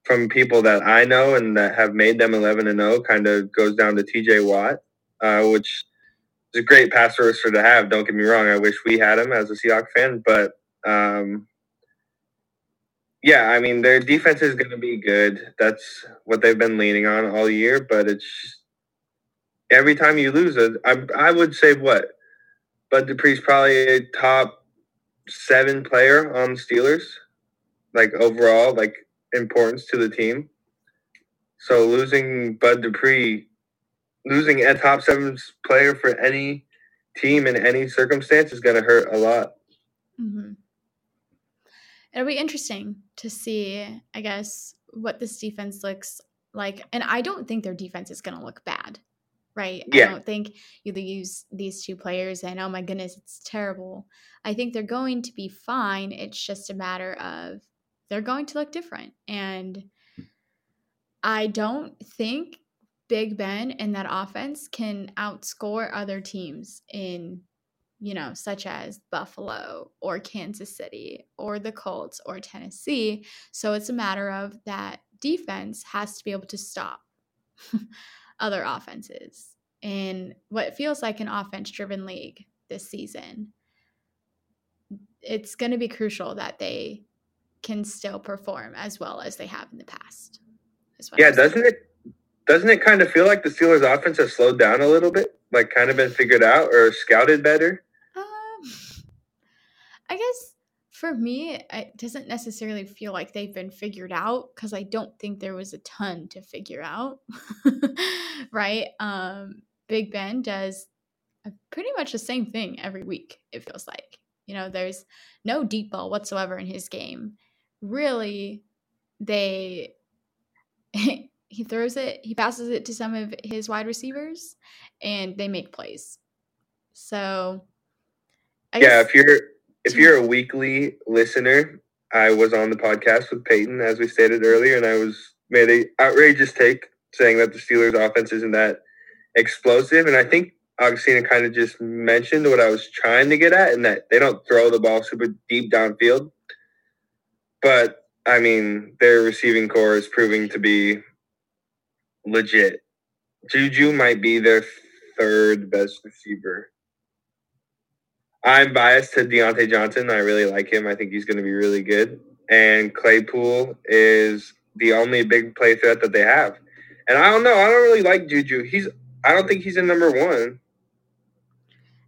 from people that I know and that have made them eleven and oh, kind of goes down to T J Watt, uh, which is a great pass rusher to have. Don't get me wrong. I wish we had him as a Seahawks fan. But, um, yeah, I mean, their defense is going to be good. That's what they've been leaning on all year. But it's just, every time you lose, a, I, I would say what? Bud Dupree's probably a top seven player on the Steelers, like overall, like importance to the team. So losing Bud Dupree, losing a top seven player for any team in any circumstance is going to hurt a lot. Mm-hmm. It'll be interesting to see, I guess, what this defense looks like. And I don't think their defense is going to look bad. Right. Yeah. I don't think you lose these two players and, oh, my goodness, it's terrible. I think they're going to be fine. It's just a matter of they're going to look different. And I don't think Big Ben and that offense can outscore other teams in, you know, such as Buffalo or Kansas City or the Colts or Tennessee. So it's a matter of that defense has to be able to stop other offenses in what feels like an offense-driven league this season. It's going to be crucial that they can still perform as well as they have in the past. Yeah, doesn't it doesn't it kind of feel like the Steelers' offense has slowed down a little bit, like kind of been figured out or scouted better? Um, I guess for me, it doesn't necessarily feel like they've been figured out because I don't think there was a ton to figure out. Right? Um, Big Ben does pretty much the same thing every week, it feels like. You know, there's no deep ball whatsoever in his game. Really, they he throws it, he passes it to some of his wide receivers, and they make plays. So, I yeah, guess, if you're if you're a weekly listener, I was on the podcast with Peyton, as we stated earlier, and I was made an outrageous take saying that the Steelers' offense isn't that explosive, and I think Augustina kind of just mentioned what I was trying to get at, and that they don't throw the ball super deep downfield. But, I mean, their receiving core is proving to be legit. Juju might be their third best receiver. I'm biased to Deontay Johnson. I really like him. I think he's going to be really good. And Claypool is the only big play threat that they have. And I don't know. I don't really like Juju. He's I don't think he's a number one.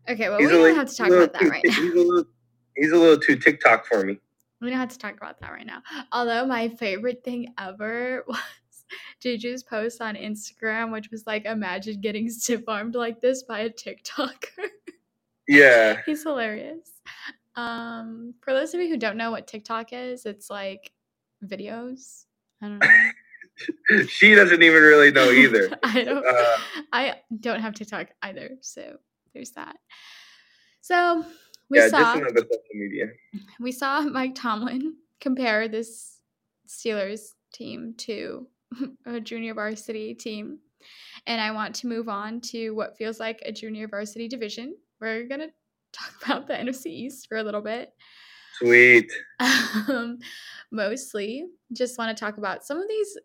Okay, well, he's we don't little, have to talk about that too, right now. He's a, little, he's a little too TikTok for me. We don't have to talk about that right now. Although my favorite thing ever was Juju's post on Instagram, which was like, imagine getting stiff-armed like this by a TikToker. Yeah. He's hilarious. Um, for those of you who don't know what TikTok is, it's like videos. I don't know. She doesn't even really know either. I don't uh, I don't have TikTok either, so there's that. So we yeah, saw just another social media. We saw Mike Tomlin compare this Steelers team to a junior varsity team. And I want to move on to what feels like a junior varsity division. We're gonna talk about the N F C East for a little bit. Sweet. Um, mostly just want to talk about some of these,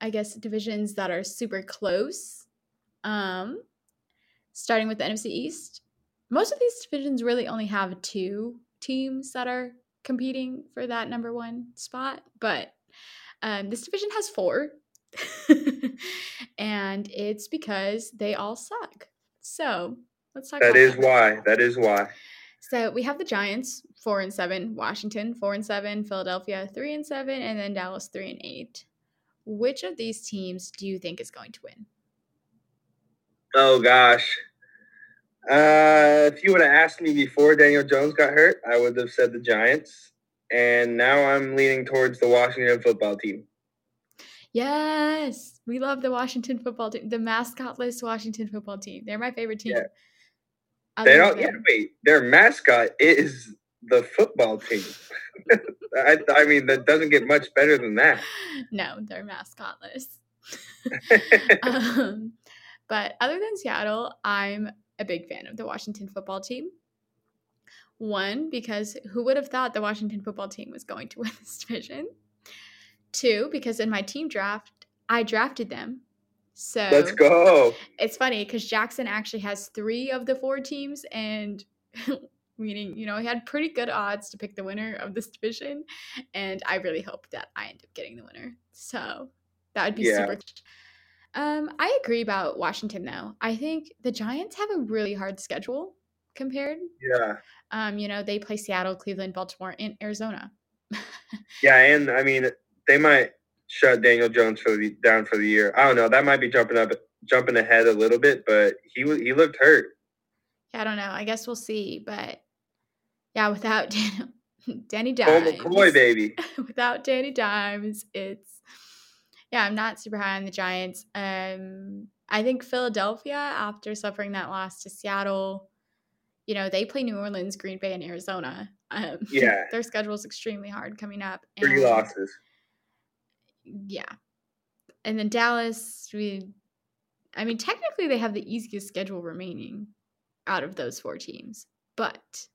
I guess, divisions that are super close. Um, starting with the N F C East, most of these divisions really only have two teams that are competing for that number one spot. But um, this division has four, and it's because they all suck. So let's talk that about is that. why. That is why. So we have the Giants, four and seven, Washington, four and seven, Philadelphia, three and seven, and then Dallas, three and eight. Which of these teams do you think is going to win? Oh, gosh. Uh, if you would have asked me before Daniel Jones got hurt, I would have said the Giants. And now I'm leaning towards the Washington football team. Yes. We love the Washington football team, the mascotless Washington football team. They're my favorite team. Yeah. They don't, yeah, wait, their mascot is the football team. I, I mean, that doesn't get much better than that. No, they're mascotless. um, but other than Seattle, I'm a big fan of the Washington football team. One, because who would have thought the Washington football team was going to win this division? Two, because in my team draft, I drafted them. So let's go. It's funny because Jackson actually has three of the four teams, and meaning, you know, he had pretty good odds to pick the winner of this division. And I really hope that I end up getting the winner. So that would be yeah. super. Um, I agree about Washington, though. I think the Giants have a really hard schedule compared. Yeah. Um, you know, they play Seattle, Cleveland, Baltimore, and Arizona. Yeah, and, I mean, they might shut Daniel Jones for the, down for the year. I don't know. That might be jumping up, jumping ahead a little bit, but he he looked hurt. Yeah, I don't know. I guess we'll see. But, yeah, without Dan- Danny Dimes. Oh, McCoy, baby. Without Danny Dimes, it's – yeah, I'm not super high on the Giants. Um, I think Philadelphia, after suffering that loss to Seattle, you know, they play New Orleans, Green Bay, and Arizona. Um, yeah. Their schedule is extremely hard coming up. And, three losses. Yeah. And then Dallas, we, I mean, technically they have the easiest schedule remaining out of those four teams. But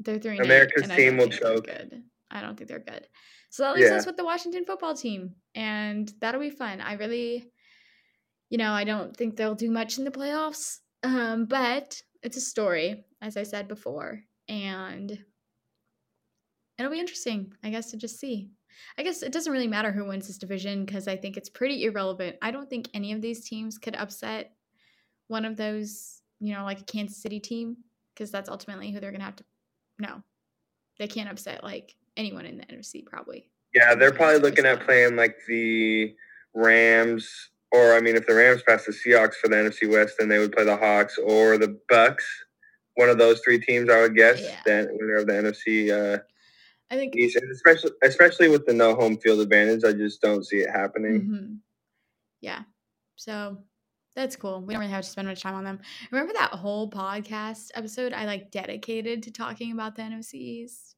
they're three and eight. America's team will choke. Good. I don't think they're good. So that leaves yeah. us with the Washington football team, and that'll be fun. I really, you know, I don't think they'll do much in the playoffs, um, but it's a story, as I said before, and it'll be interesting, I guess, to just see. I guess it doesn't really matter who wins this division because I think it's pretty irrelevant. I don't think any of these teams could upset one of those, you know, like a Kansas City team, because that's ultimately who they're going to have to – no, they can't upset, like – anyone in the N F C, probably. Yeah, they're probably looking at playing like the Rams, or I mean, if the Rams pass the Seahawks for the N F C West, then they would play the Hawks or the Bucks. One of those three teams, I would guess, yeah. that winner of the N F C. Uh, I think, East, especially especially with the no home field advantage, I just don't see it happening. Mm-hmm. Yeah, so that's cool. We don't really have to spend much time on them. Remember that whole podcast episode I like dedicated to talking about the N F C East?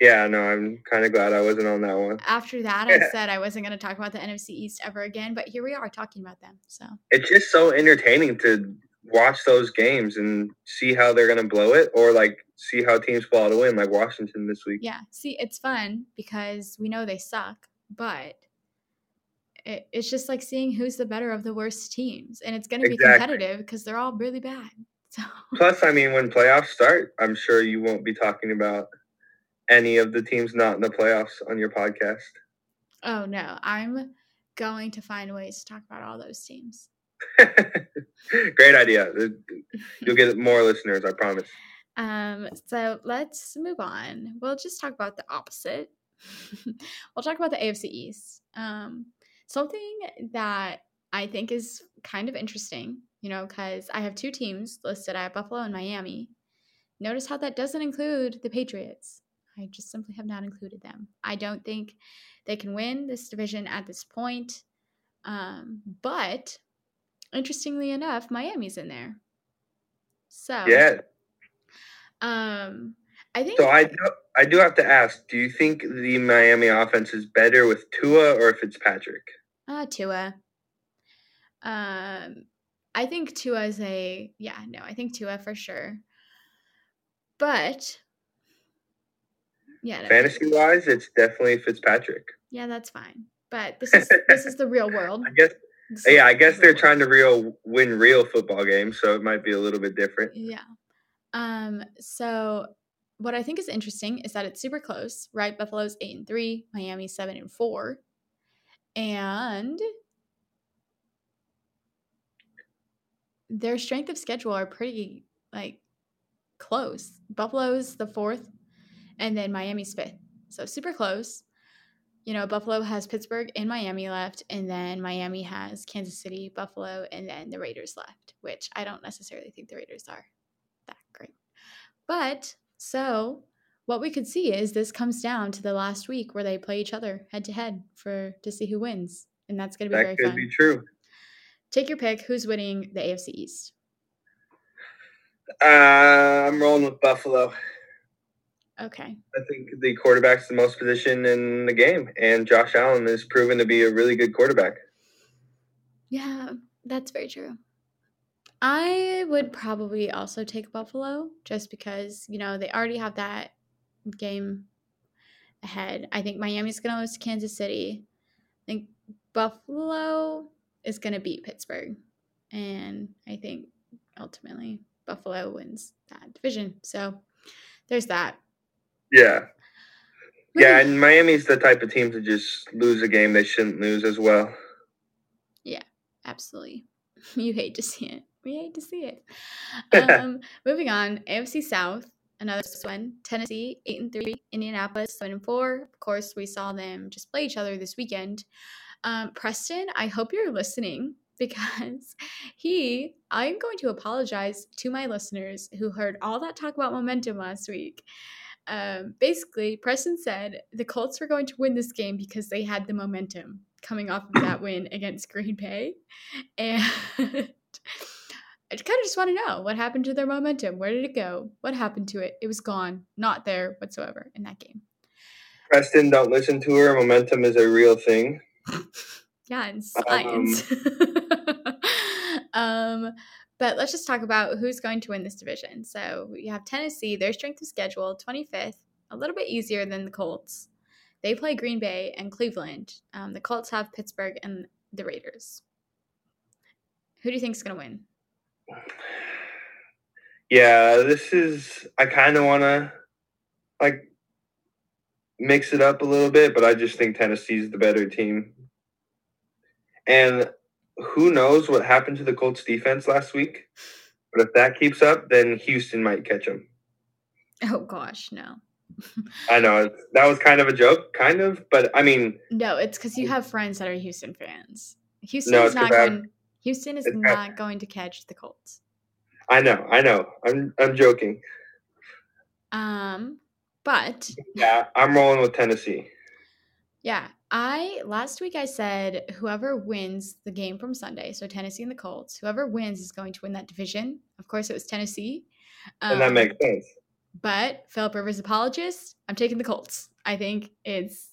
Yeah, no, I'm kind of glad I wasn't on that one. After that, yeah. I said I wasn't going to talk about the N F C East ever again, but here we are talking about them. So it's just so entertaining to watch those games and see how they're going to blow it, or like see how teams fall to win, like Washington this week. Yeah, see, it's fun because we know they suck, but it, it's just like seeing who's the better of the worst teams, and it's going to exactly. be competitive because they're all really bad. So plus, I mean, when playoffs start, I'm sure you won't be talking about any of the teams not in the playoffs on your podcast. Oh, no. I'm going to find ways to talk about all those teams. Great idea. You'll get more listeners, I promise. Um, so let's move on. We'll just talk about the opposite. We'll talk about the A F C East. Um, something that I think is kind of interesting, you know, because I have two teams listed. I have Buffalo and Miami. Notice how that doesn't include the Patriots. I just simply have not included them. I don't think they can win this division at this point. Um, but interestingly enough, Miami's in there. So yeah. Um, I think. So I do, I do have to ask: do you think the Miami offense is better with Tua or Fitzpatrick? Ah, uh, Tua. Um, I think Tua is a yeah. No, I think Tua for sure. But. Yeah, no. Fantasy-wise, it's definitely Fitzpatrick. Yeah, that's fine. But this is this is the real world. I guess. Yeah, I guess they're trying to real win real football games, so it might be a little bit different. Yeah. Um. So what I think is interesting is that it's super close, right? Buffalo's eight and three, Miami seven and four, and their strength of schedule are pretty like close. Buffalo's the fourth, and then Miami's fifth, so super close. You know, Buffalo has Pittsburgh and Miami left, and then Miami has Kansas City, Buffalo, and then the Raiders left, which I don't necessarily think the Raiders are that great. But so what we could see is this comes down to the last week where they play each other head-to-head for to see who wins, and that's going to be that very fun. That could be true. Take your pick. Who's winning the A F C East? Uh, I'm rolling with Buffalo. Okay. I think the quarterback's the most position in the game, and Josh Allen has proven to be a really good quarterback. Yeah, that's very true. I would probably also take Buffalo just because, you know, they already have that game ahead. I think Miami's going to lose to Kansas City. I think Buffalo is going to beat Pittsburgh, and I think ultimately Buffalo wins that division. So there's that. Yeah. Yeah, and Miami's the type of team to just lose a game they shouldn't lose as well. Yeah, absolutely. You hate to see it. We hate to see it. Um, moving on, A F C South, another one. Tennessee, eight and three. Indianapolis, seven and four. Of course, we saw them just play each other this weekend. Um, Preston, I hope you're listening because he, I'm going to apologize to my listeners who heard all that talk about momentum last week. Um, basically, Preston said the Colts were going to win this game because they had the momentum coming off of that win against Green Bay. And I kind of just want to know what happened to their momentum. Where did it go? What happened to it? It was gone. Not there whatsoever in that game. Preston, don't listen to her. Momentum is a real thing. Yeah, in science. Um, um But let's just talk about who's going to win this division. So you have Tennessee, their strength of schedule, twenty-fifth, a little bit easier than the Colts. They play Green Bay and Cleveland. Um, the Colts have Pittsburgh and the Raiders. Who do you think is going to win? Yeah, this is – I kind of want to, like, mix it up a little bit, but I just think Tennessee's the better team. And – who knows what happened to the Colts defense last week? But if that keeps up, then Houston might catch him. Oh, gosh, no. I know. That was kind of a joke, kind of. But, I mean. No, it's because you have friends that are Houston fans. Houston no, is not, going, Houston is not going to catch the Colts. I know. I know. I'm I'm joking. Um, But. Yeah, I'm rolling with Tennessee. Yeah. I last week I said whoever wins the game from Sunday, so Tennessee and the Colts, whoever wins is going to win that division. Of course, it was Tennessee. Um, and that makes sense. But Philip Rivers apologist, I'm taking the Colts. I think it's,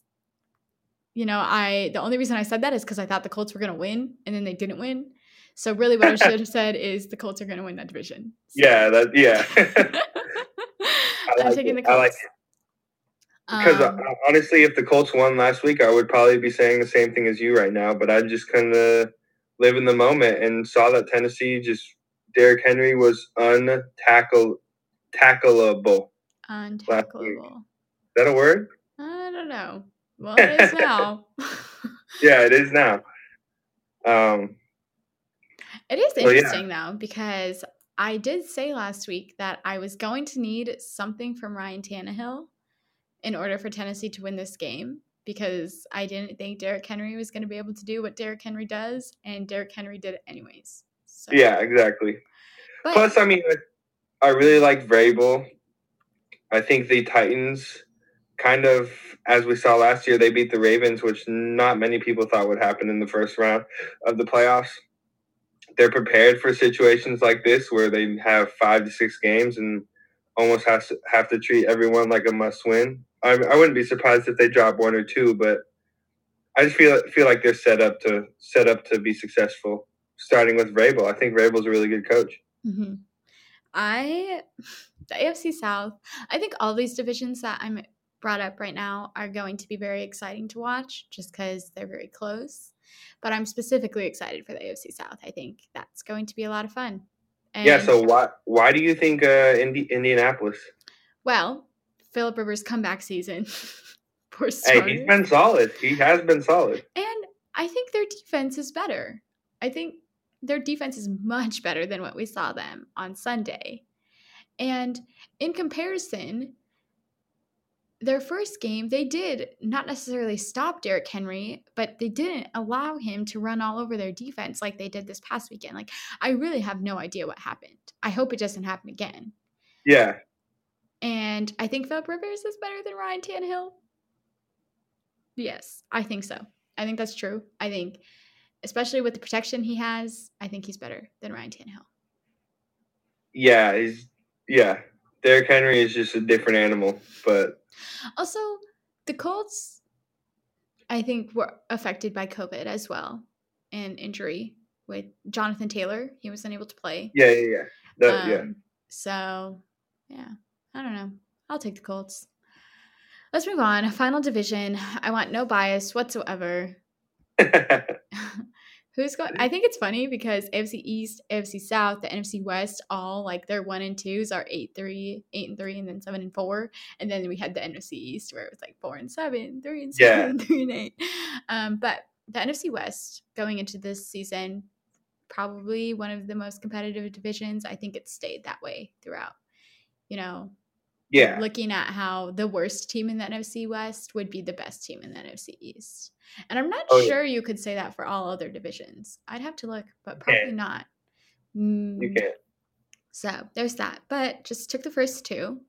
you know, I the only reason I said that is because I thought the Colts were going to win, and then they didn't win. So really what I should have said is the Colts are going to win that division. So. Yeah, that yeah. I'm like taking it. the Colts. I like it. Because um, honestly, if the Colts won last week, I would probably be saying the same thing as you right now. But I just kind of live in the moment and saw that Tennessee just – Derrick Henry was untackle, tackleable. Untackleable. Is that a word? I don't know. Well, it is now. Yeah, it is now. Um, it is interesting, well, yeah. though, because I did say last week that I was going to need something from Ryan Tannehill in order for Tennessee to win this game, because I didn't think Derrick Henry was going to be able to do what Derrick Henry does, and Derrick Henry did it anyways. So. Yeah, exactly. But, Plus, I mean, I really like Vrabel. I think the Titans kind of, as we saw last year, they beat the Ravens, which not many people thought would happen in the first round of the playoffs. They're prepared for situations like this where they have five to six games and almost have to, have to treat everyone like a must-win. I, I wouldn't be surprised if they drop one or two, but I just feel feel like they're set up to set up to be successful. Starting with Vrabel, I think Vrabel's a really good coach. Mm-hmm. I the A F C South. I think all these divisions that I'm brought up right now are going to be very exciting to watch, just because they're very close. But I'm specifically excited for the A F C South. I think that's going to be a lot of fun. And yeah. So why why do you think uh, Indi- Indianapolis? Well, Philip Rivers' comeback season. Poor starter. Hey, he's been solid. He has been solid. And I think their defense is better. I think their defense is much better than what we saw them on Sunday. And in comparison, their first game, they did not necessarily stop Derrick Henry, but they didn't allow him to run all over their defense like they did this past weekend. Like, I really have no idea what happened. I hope it doesn't happen again. Yeah. And I think Philip Rivers is better than Ryan Tannehill. Yes, I think so. I think that's true. I think, especially with the protection he has, I think he's better than Ryan Tannehill. Yeah, he's yeah. Derrick Henry is just a different animal, but also the Colts, I think, were affected by COVID as well and injury with Jonathan Taylor. He was unable to play. Yeah, yeah, yeah. That, um, yeah. So, yeah, I don't know. I'll take the Colts. Let's move on. Final division. I want no bias whatsoever. Who's going? I think it's funny because A F C East, A F C South, the N F C West, all like their one and twos are eight, three, eight and three, and then seven and four. And then we had the N F C East where it was like four and seven, three and seven, yeah. three and eight. Um, but the N F C West going into this season, probably one of the most competitive divisions. I think it stayed that way throughout, you know, yeah. Looking at how the worst team in the N F C West would be the best team in the N F C East. And I'm not oh, sure yeah. you could say that for all other divisions. I'd have to look, but probably yeah. not. Mm. You can't. So there's that. But just took the first two.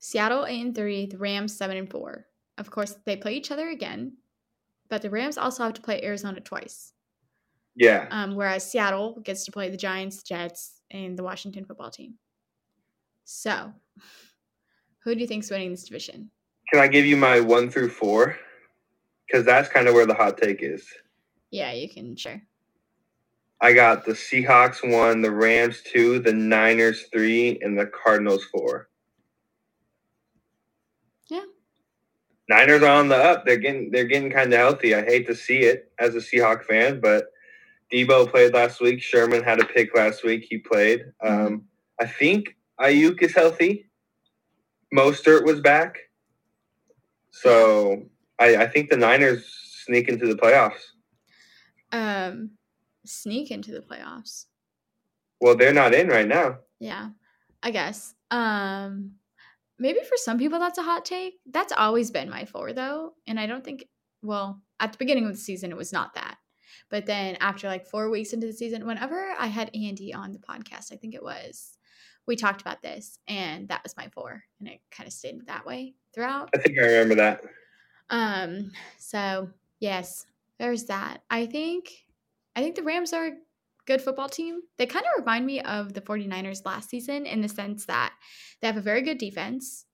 Seattle eight and three, the Rams seven and four. Of course, they play each other again, but the Rams also have to play Arizona twice. Yeah. Um, whereas Seattle gets to play the Giants, Jets, and the Washington football team. So, who do you think's winning this division? Can I give you my one through four? Because that's kind of where the hot take is. Yeah, you can, sure. I got the Seahawks one, the Rams two, the Niners three, and the Cardinals four. Yeah. Niners are on the up. They're getting they're getting kind of healthy. I hate to see it as a Seahawks fan, but Debo played last week. Sherman had a pick last week. He played. Mm-hmm. Um, I think Ayuk is healthy. Mostert was back. So I, I think the Niners sneak into the playoffs. Um, sneak into the playoffs. Well, they're not in right now. Yeah, I guess. Um, maybe for some people that's a hot take. That's always been my four, though. And I don't think – well, at the beginning of the season, it was not that. But then after like four weeks into the season, whenever I had Andy on the podcast, I think it was, we talked about this, and that was my four. And it kind of stayed that way throughout. I think I remember that. Um, so yes, there's that. I think, I think the Rams are a good football team. They kind of remind me of the 49ers last season in the sense that they have a very good defense.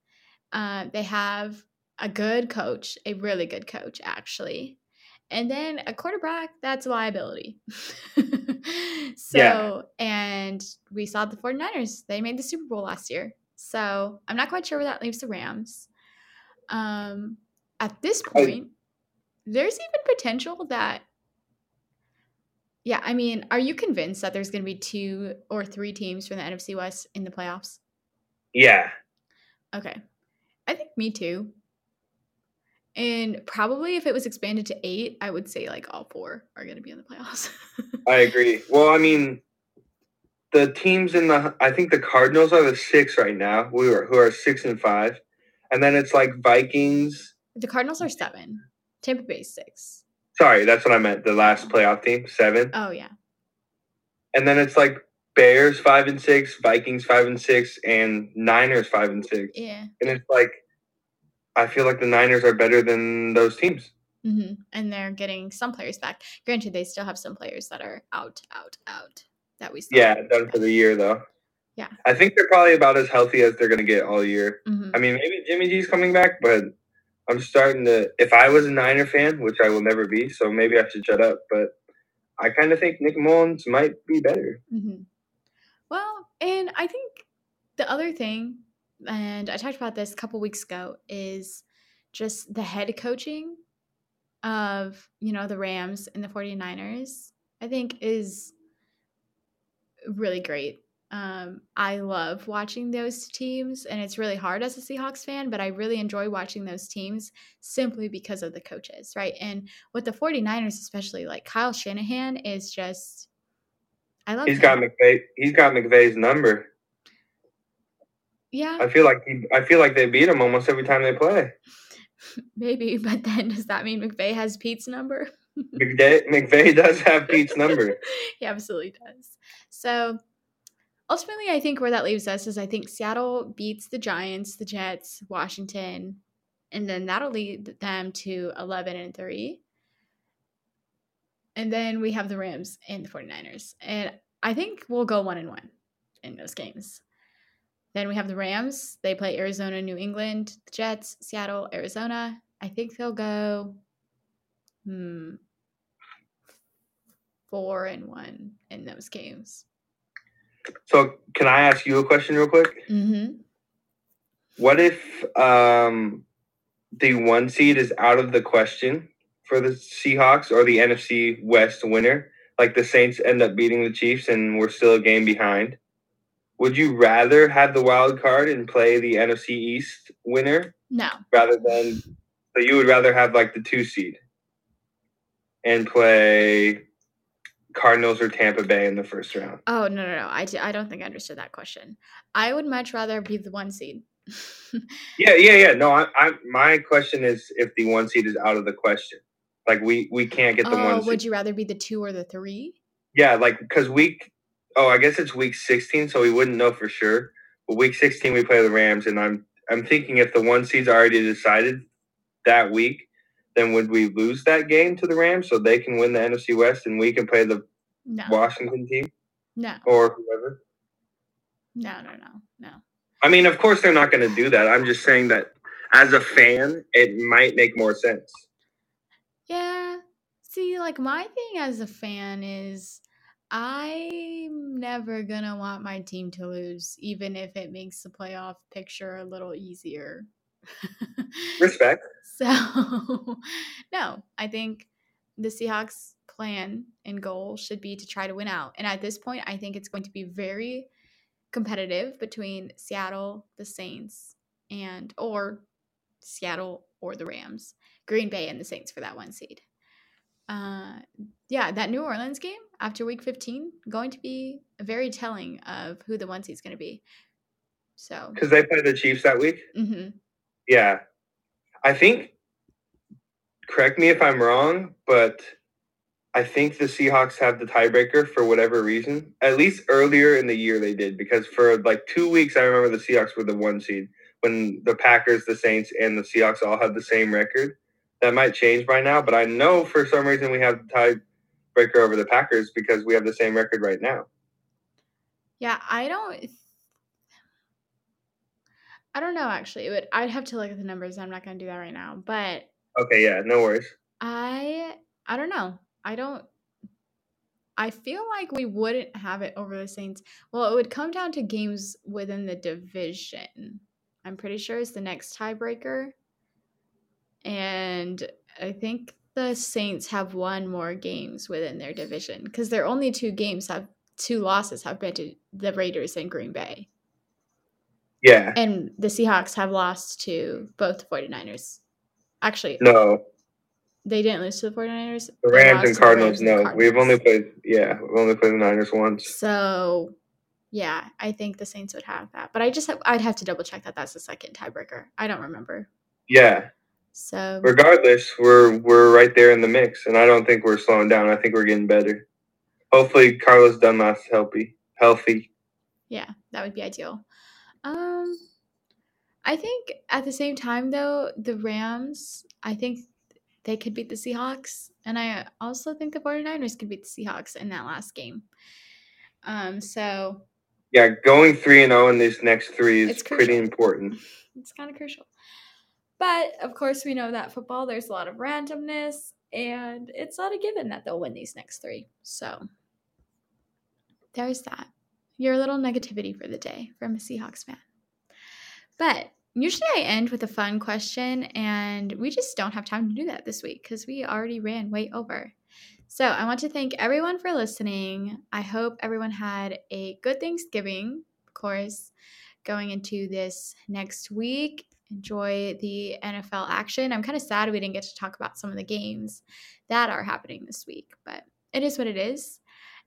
Uh, they have a good coach, a really good coach, actually. And then a quarterback, that's a liability. so, yeah. And we saw the 49ers. They made the Super Bowl last year. So I'm not quite sure where that leaves the Rams. Um, at this point, I, there's even potential that, yeah, I mean, are you convinced that there's going to be two or three teams from the N F C West in the playoffs? Yeah. Okay. I think me too. And probably if it was expanded to eight, I would say like all four are going to be in the playoffs. I agree. Well, I mean, the teams in the, I think the Cardinals are the six right now. We were, who are six and five. And then it's like Vikings. The Cardinals are seven. Tampa Bay is six. Sorry. That's what I meant. The last playoff team, seven. Oh yeah. And then it's like Bears five and six, Vikings five and six, and Niners five and six. Yeah. And it's like, I feel like the Niners are better than those teams. Mm-hmm. And they're getting some players back. Granted, they still have some players that are out, out, out that we saw. Yeah, done for the year, though. Yeah. I think they're probably about as healthy as they're going to get all year. Mm-hmm. I mean, maybe Jimmy G's coming back, but I'm starting to – if I was a Niner fan, which I will never be, so maybe I should shut up, but I kind of think Nick Mullins might be better. Mm-hmm. Well, and I think the other thing – and I talked about this a couple weeks ago, is just the head coaching of, you know, the Rams and the 49ers, I think is really great. Um, I love watching those teams, and it's really hard as a Seahawks fan, but I really enjoy watching those teams simply because of the coaches, right? And with the 49ers especially, like Kyle Shanahan is just – I love he's him. Got McVay, he's got McVay's number. Yeah. I feel like he, I feel like they beat him almost every time they play. Maybe, but then does that mean McVay has Pete's number? McVay, McVay does have Pete's number. He absolutely does. So – ultimately, I think where that leaves us is I think Seattle beats the Giants, the Jets, Washington, and then that'll lead them to eleven and three. And then we have the Rams and the 49ers. And I think we'll go one and one in those games. Then we have the Rams. They play Arizona, New England, the Jets, Seattle, Arizona. I think they'll go hmm, four and one in those games. So can I ask you a question real quick? Mm-hmm. What if um, the one seed is out of the question for the Seahawks or the N F C West winner? Like the Saints end up beating the Chiefs and we're still a game behind. Would you rather have the wild card and play the N F C East winner? No. Rather than – so you would rather have like the two seed and play – Cardinals or Tampa Bay in the first round? Oh, no, no, no. I, do, I don't think I understood that question. I would much rather be the one seed. yeah, yeah, yeah. No, I, I, my question is if the one seed is out of the question. Like, we, we can't get the oh, one seed. Would you rather be the two or the three? Yeah, like, because week – oh, I guess it's week sixteen, so we wouldn't know for sure. But week sixteen, we play the Rams, and I'm I'm thinking if the one seed's already decided that week, then would we lose that game to the Rams so they can win the N F C West and we can play the no. Washington team? No. Or whoever? No, no, no, no. I mean, of course they're not going to do that. I'm just saying that as a fan, it might make more sense. Yeah. See, like my thing as a fan is I'm never going to want my team to lose, even if it makes the playoff picture a little easier. Respect. So, no, I think the Seahawks' plan and goal should be to try to win out. And at this point, I think it's going to be very competitive between Seattle, the Saints, and or Seattle or the Rams, Green Bay and the Saints for that one seed. Uh, yeah, that New Orleans game after week fifteen, going to be very telling of who the one seed is going to be. So, because they play the Chiefs that week? Mm-hmm. Yeah. I think, correct me if I'm wrong, but I think the Seahawks have the tiebreaker for whatever reason. At least earlier in the year they did, because for like two weeks I remember the Seahawks were the one seed when the Packers, the Saints, and the Seahawks all had the same record. That might change by now, but I know for some reason we have the tiebreaker over the Packers because we have the same record right now. Yeah, I don't I don't know, actually. It would, I'd have to look at the numbers. I'm not going to do that right now. But okay, yeah, no worries. I I don't know. I don't – I feel like we wouldn't have it over the Saints. Well, it would come down to games within the division. I'm pretty sure it's the next tiebreaker. And I think the Saints have won more games within their division because their only two games have – two losses have been to the Raiders and Green Bay. Yeah. And the Seahawks have lost to both the 49ers. Actually. No. They didn't lose to the 49ers. The Rams and Cardinals, Rams no. And Cardinals. We've only played, yeah, we've only played the Niners once. So, yeah, I think the Saints would have that. But I just, have, I'd have to double check that that's the second tiebreaker. I don't remember. Yeah. So. Regardless, we're we're right there in the mix. And I don't think we're slowing down. I think we're getting better. Hopefully, Carlos Dunlap's healthy. healthy. Yeah, that would be ideal. Um, I think at the same time, though, the Rams, I think they could beat the Seahawks. And I also think the 49ers could beat the Seahawks in that last game. Um, so. Yeah, going three and oh in these next three is pretty important. It's kind of crucial. But, of course, we know that football, there's a lot of randomness. And it's not a given that they'll win these next three. So, there's that. Your little negativity for the day from a Seahawks fan. But usually I end with a fun question, and we just don't have time to do that this week because we already ran way over. So I want to thank everyone for listening. I hope everyone had a good Thanksgiving, of course, going into this next week. Enjoy the N F L action. I'm kind of sad we didn't get to talk about some of the games that are happening this week, but it is what it is.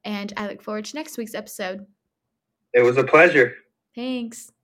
And I look forward to next week's episode. It was a pleasure. Thanks.